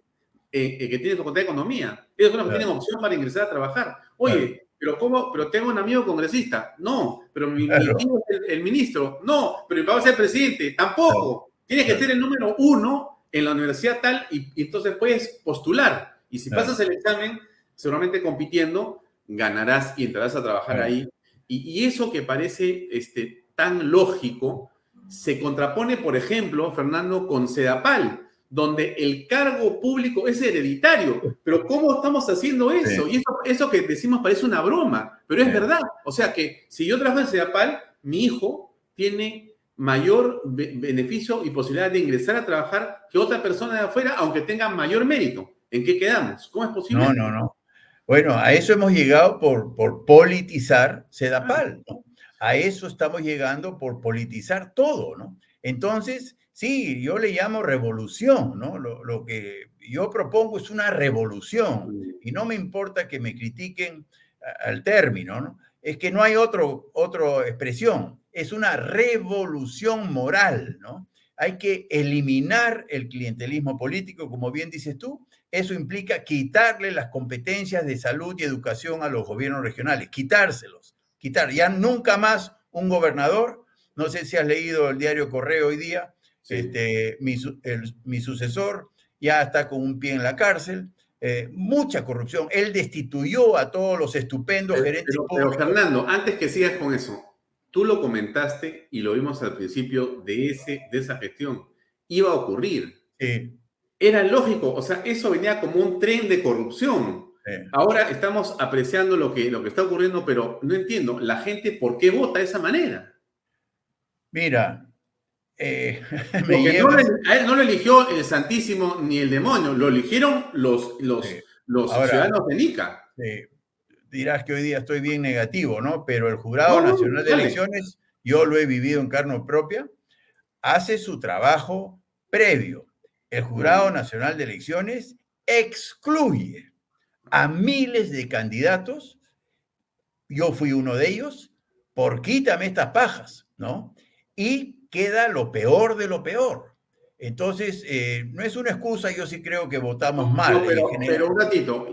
que tienen facultad de economía. Ellos son los que tienen opción para ingresar a trabajar. Oye, ¿pero cómo? ¿Pero tengo un amigo congresista? No. ¿Pero mi amigo es el ministro? No. ¿Pero mi papá es el presidente? Tampoco. Tienes que ser el número uno en la universidad tal y entonces puedes postular. Y si pasas el examen, seguramente compitiendo, ganarás y entrarás a trabajar ahí. Y eso que parece tan lógico se contrapone, por ejemplo, Fernando, con Sedapal, donde el cargo público es hereditario. Pero ¿cómo estamos haciendo eso? Y eso que decimos parece una broma, pero es verdad. O sea que si yo trabajo en Sedapal, mi hijo tiene mayor beneficio y posibilidad de ingresar a trabajar que otra persona de afuera, aunque tenga mayor mérito. ¿En qué quedamos? ¿Cómo es posible? No. Bueno, a eso hemos llegado por politizar Sedapal, ¿no? A eso estamos llegando por politizar todo, ¿no? Entonces, sí, yo le llamo revolución, ¿no? Lo que yo propongo es una revolución y no me importa que me critiquen al término, ¿no? Es que no hay otra expresión. Es una revolución moral, ¿no? Hay que eliminar el clientelismo político, como bien dices tú. Eso implica quitarle las competencias de salud y educación a los gobiernos regionales, quitar. Ya nunca más un gobernador, no sé si has leído el diario Correo hoy día, mi sucesor ya está con un pie en la cárcel, mucha corrupción. Él destituyó a todos los estupendos gerentes públicos. Pero Fernando, antes que sigas con eso, tú lo comentaste y lo vimos al principio de esa gestión. Iba a ocurrir. Era lógico, o sea, eso venía como un tren de corrupción. Ahora estamos apreciando lo que está ocurriendo, pero no entiendo, la gente, ¿por qué vota de esa manera? Mira, a él no lo eligió el Santísimo ni el demonio, lo eligieron los ciudadanos de Nica. Dirás que hoy día estoy bien negativo, ¿no? Pero el Jurado Nacional de Elecciones, yo lo he vivido en carne propia, hace su trabajo previo. El Jurado Nacional de Elecciones excluye a miles de candidatos. Yo fui uno de ellos, por quítame estas pajas, ¿no? Y queda lo peor de lo peor. Entonces, no es una excusa, yo sí creo que votamos mal. No, pero un ratito.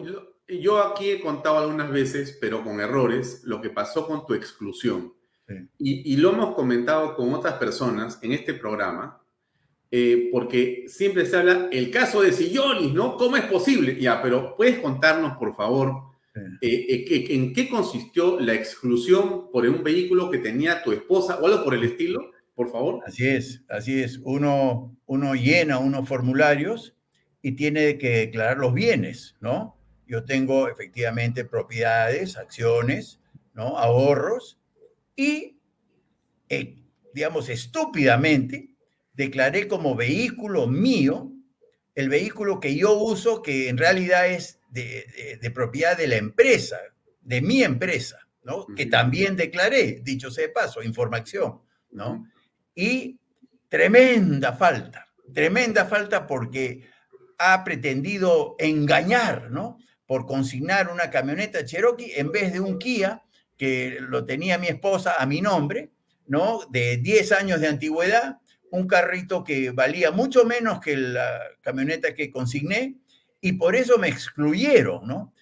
Yo aquí he contado algunas veces, pero con errores, lo que pasó con tu exclusión. Y lo hemos comentado con otras personas en este programa, porque siempre se habla el caso de Cillóniz, ¿no? ¿Cómo es posible? Ya, pero ¿puedes contarnos, por favor, en qué consistió la exclusión por un vehículo que tenía tu esposa o algo por el estilo? Por favor. Así es. Uno llena unos formularios y tiene que declarar los bienes, ¿no? Yo tengo efectivamente propiedades, acciones, ¿no? Ahorros y, digamos, estúpidamente declaré como vehículo mío el vehículo que yo uso, que en realidad es de propiedad de la empresa, de mi empresa, ¿no? Que también declaré, dicho sea de paso, información, ¿no? Y tremenda falta porque ha pretendido engañar, ¿no? Por consignar una camioneta Cherokee en vez de un Kia, que lo tenía mi esposa a mi nombre, ¿no? De 10 años de antigüedad, un carrito que valía mucho menos que la camioneta que consigné, y por eso me excluyeron, ¿no?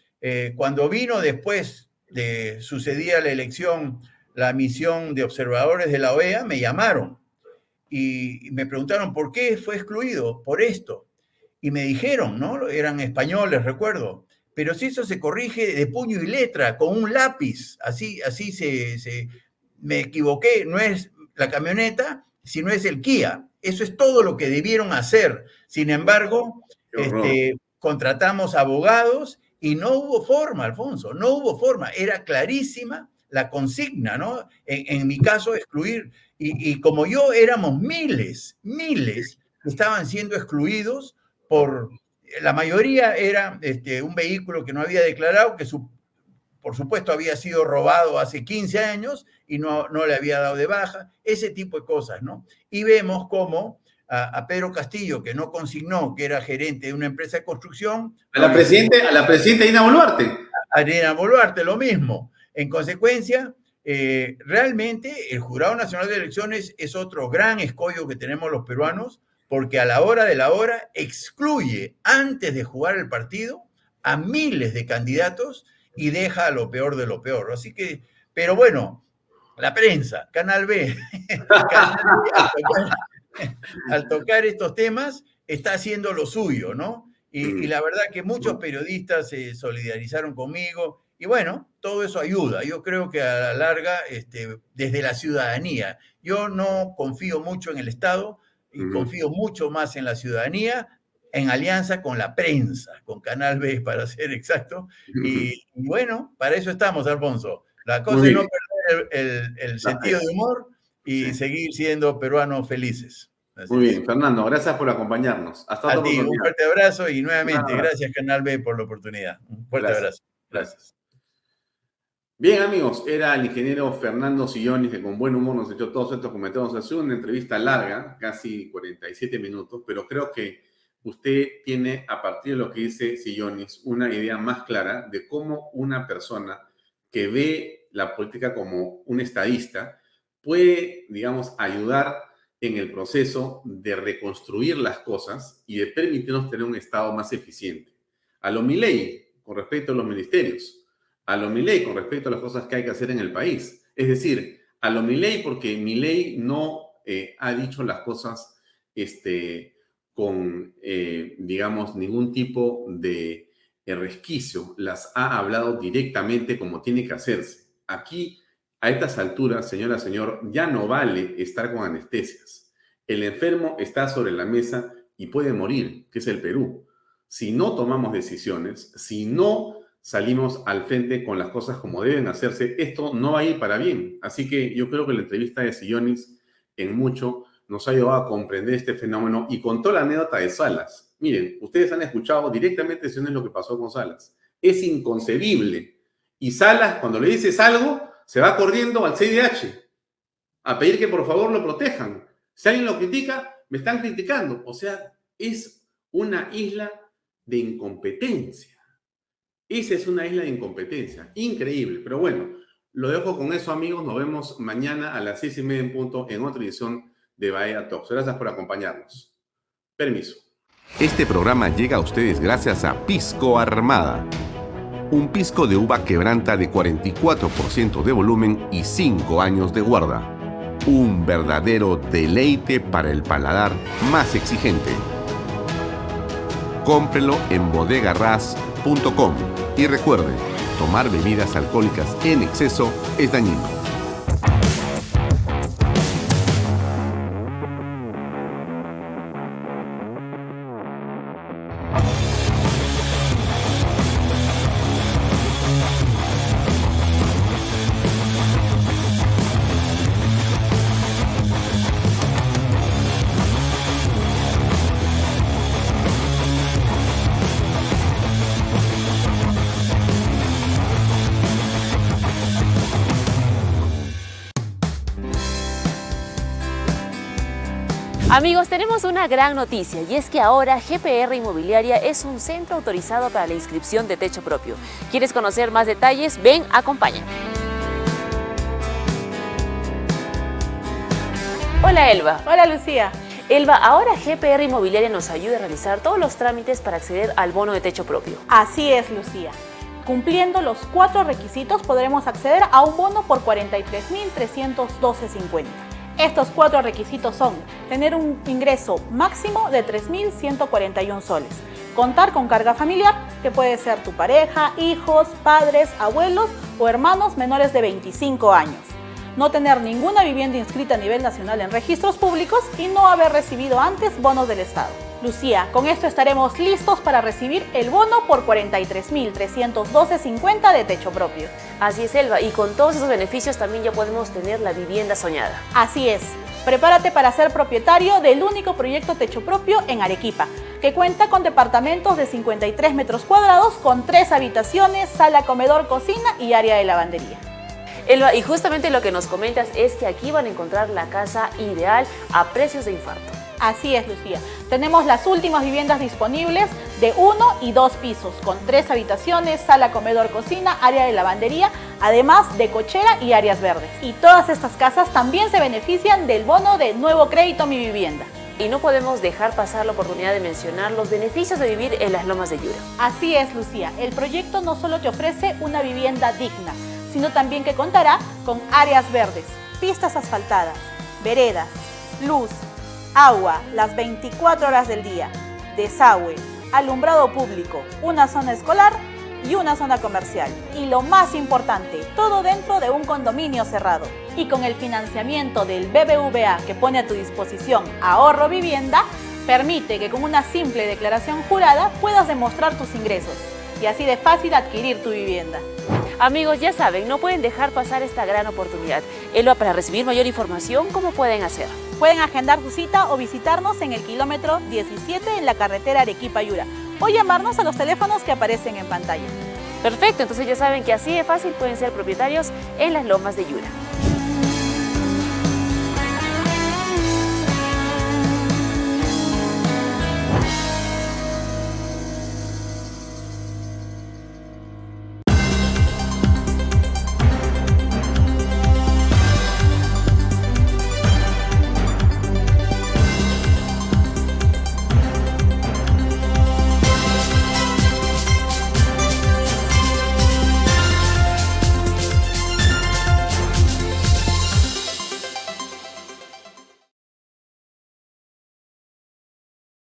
Cuando vino después de sucedida la elección, la misión de observadores de la OEA, me llamaron y me preguntaron por qué fue excluido, por esto. Y me dijeron, ¿no? Eran españoles, recuerdo. Pero si eso se corrige de puño y letra, con un lápiz, así me equivoqué, no es la camioneta, sino es el Kia. Eso es todo lo que debieron hacer. Sin embargo, contratamos abogados y no hubo forma, Alfonso, no hubo forma. Era clarísima la consigna, ¿no? En mi caso, excluir. Y como yo, éramos miles que estaban siendo excluidos por... La mayoría era un vehículo que no había declarado, que por supuesto había sido robado hace 15 años y no le había dado de baja, ese tipo de cosas, ¿no? Y vemos cómo a Pedro Castillo, que no consignó que era gerente de una empresa de construcción... A la presidenta Dina Boluarte. a Dina Boluarte, lo mismo. En consecuencia, realmente el Jurado Nacional de Elecciones es otro gran escollo que tenemos los peruanos, porque a la hora de la hora excluye, antes de jugar el partido, a miles de candidatos y deja a lo peor de lo peor. Así que, pero bueno, la prensa, Canal B, al tocar estos temas, está haciendo lo suyo, ¿no? Y la verdad que muchos periodistas se solidarizaron conmigo y bueno, todo eso ayuda. Yo creo que a la larga, desde la ciudadanía, yo no confío mucho en el Estado y confío mucho más en la ciudadanía, en alianza con la prensa, con Canal B, para ser exacto. Y bueno, para eso estamos, Alfonso. La cosa es no perder el sentido de humor y seguir siendo peruanos felices. Así muy bien, Fernando, gracias por acompañarnos. Hasta otra oportunidad. Un fuerte abrazo y nuevamente gracias, Canal B, por la oportunidad. Un fuerte abrazo. Gracias. Bien, amigos, era el ingeniero Fernando Cillóniz, que con buen humor nos echó todos estos comentarios. Ha sido una entrevista larga, casi 47 minutos, pero creo que usted tiene, a partir de lo que dice Cillóniz, una idea más clara de cómo una persona que ve la política como un estadista puede, digamos, ayudar en el proceso de reconstruir las cosas y de permitirnos tener un Estado más eficiente. A lo Milei, con respecto a los ministerios. A lo Milei, con respecto a las cosas que hay que hacer en el país. Es decir, a lo Milei, porque Milei no ha dicho las cosas con, digamos, ningún tipo de resquicio. Las ha hablado directamente como tiene que hacerse. Aquí, a estas alturas, señora, señor, ya no vale estar con anestesias. El enfermo está sobre la mesa y puede morir, que es el Perú. Si no tomamos decisiones, si no salimos al frente con las cosas como deben hacerse, esto no va a ir para bien. Así que yo creo que la entrevista de Cillóniz, en mucho, nos ha ayudado a comprender este fenómeno y contó la anécdota de Salas. Miren, ustedes han escuchado directamente lo que pasó con Salas. Es inconcebible. Y Salas, cuando le dices algo, se va corriendo al CDH a pedir que por favor lo protejan. Si alguien lo critica, me están criticando. O sea, es una isla de incompetencia. Esa es una isla de incompetencia. Increíble. Pero bueno, lo dejo con eso, amigos. Nos vemos mañana a las 6:30 en punto en otra edición de BaellaTalks. Gracias por acompañarnos. Permiso. Este programa llega a ustedes gracias a Pisco Armada. Un pisco de uva quebranta de 44% de volumen y 5 años de guarda. Un verdadero deleite para el paladar más exigente. Cómprelo en bodegarras.com y recuerde, tomar bebidas alcohólicas en exceso es dañino. Amigos, tenemos una gran noticia y es que ahora GPR Inmobiliaria es un centro autorizado para la inscripción de techo propio. ¿Quieres conocer más detalles? Ven, acompáñame. Hola, Elba. Hola, Lucía. Elba, ahora GPR Inmobiliaria nos ayuda a realizar todos los trámites para acceder al bono de techo propio. Así es, Lucía. Cumpliendo los 4 requisitos podremos acceder a un bono por $43,312.50. Estos 4 requisitos son tener un ingreso máximo de 3.141 soles, contar con carga familiar, que puede ser tu pareja, hijos, padres, abuelos o hermanos menores de 25 años, no tener ninguna vivienda inscrita a nivel nacional en registros públicos y no haber recibido antes bonos del Estado. Lucía, con esto estaremos listos para recibir el bono por $43,312.50 de techo propio. Así es, Elba, y con todos esos beneficios también ya podemos tener la vivienda soñada. Así es. Prepárate para ser propietario del único proyecto techo propio en Arequipa, que cuenta con departamentos de 53 metros cuadrados con 3 habitaciones, sala, comedor, cocina y área de lavandería. Elba, y justamente lo que nos comentas es que aquí van a encontrar la casa ideal a precios de infarto. Así es, Lucía. Tenemos las últimas viviendas disponibles de 1 y 2 pisos, con 3 habitaciones, sala, comedor, cocina, área de lavandería, además de cochera y áreas verdes. Y todas estas casas también se benefician del bono de Nuevo Crédito Mi Vivienda. Y no podemos dejar pasar la oportunidad de mencionar los beneficios de vivir en las Lomas de Yura. Así es, Lucía. El proyecto no solo te ofrece una vivienda digna, sino también que contará con áreas verdes, pistas asfaltadas, veredas, luz, agua las 24 horas del día, desagüe, alumbrado público, una zona escolar y una zona comercial. Y lo más importante, todo dentro de un condominio cerrado. Y con el financiamiento del BBVA que pone a tu disposición Ahorro Vivienda, permite que con una simple declaración jurada puedas demostrar tus ingresos y así de fácil adquirir tu vivienda. Amigos, ya saben, no pueden dejar pasar esta gran oportunidad. Elba, para recibir mayor información, ¿cómo pueden hacer? Pueden agendar su cita o visitarnos en el kilómetro 17 en la carretera Arequipa-Yura, o llamarnos a los teléfonos que aparecen en pantalla. Perfecto, entonces ya saben que así de fácil pueden ser propietarios en las Lomas de Yura.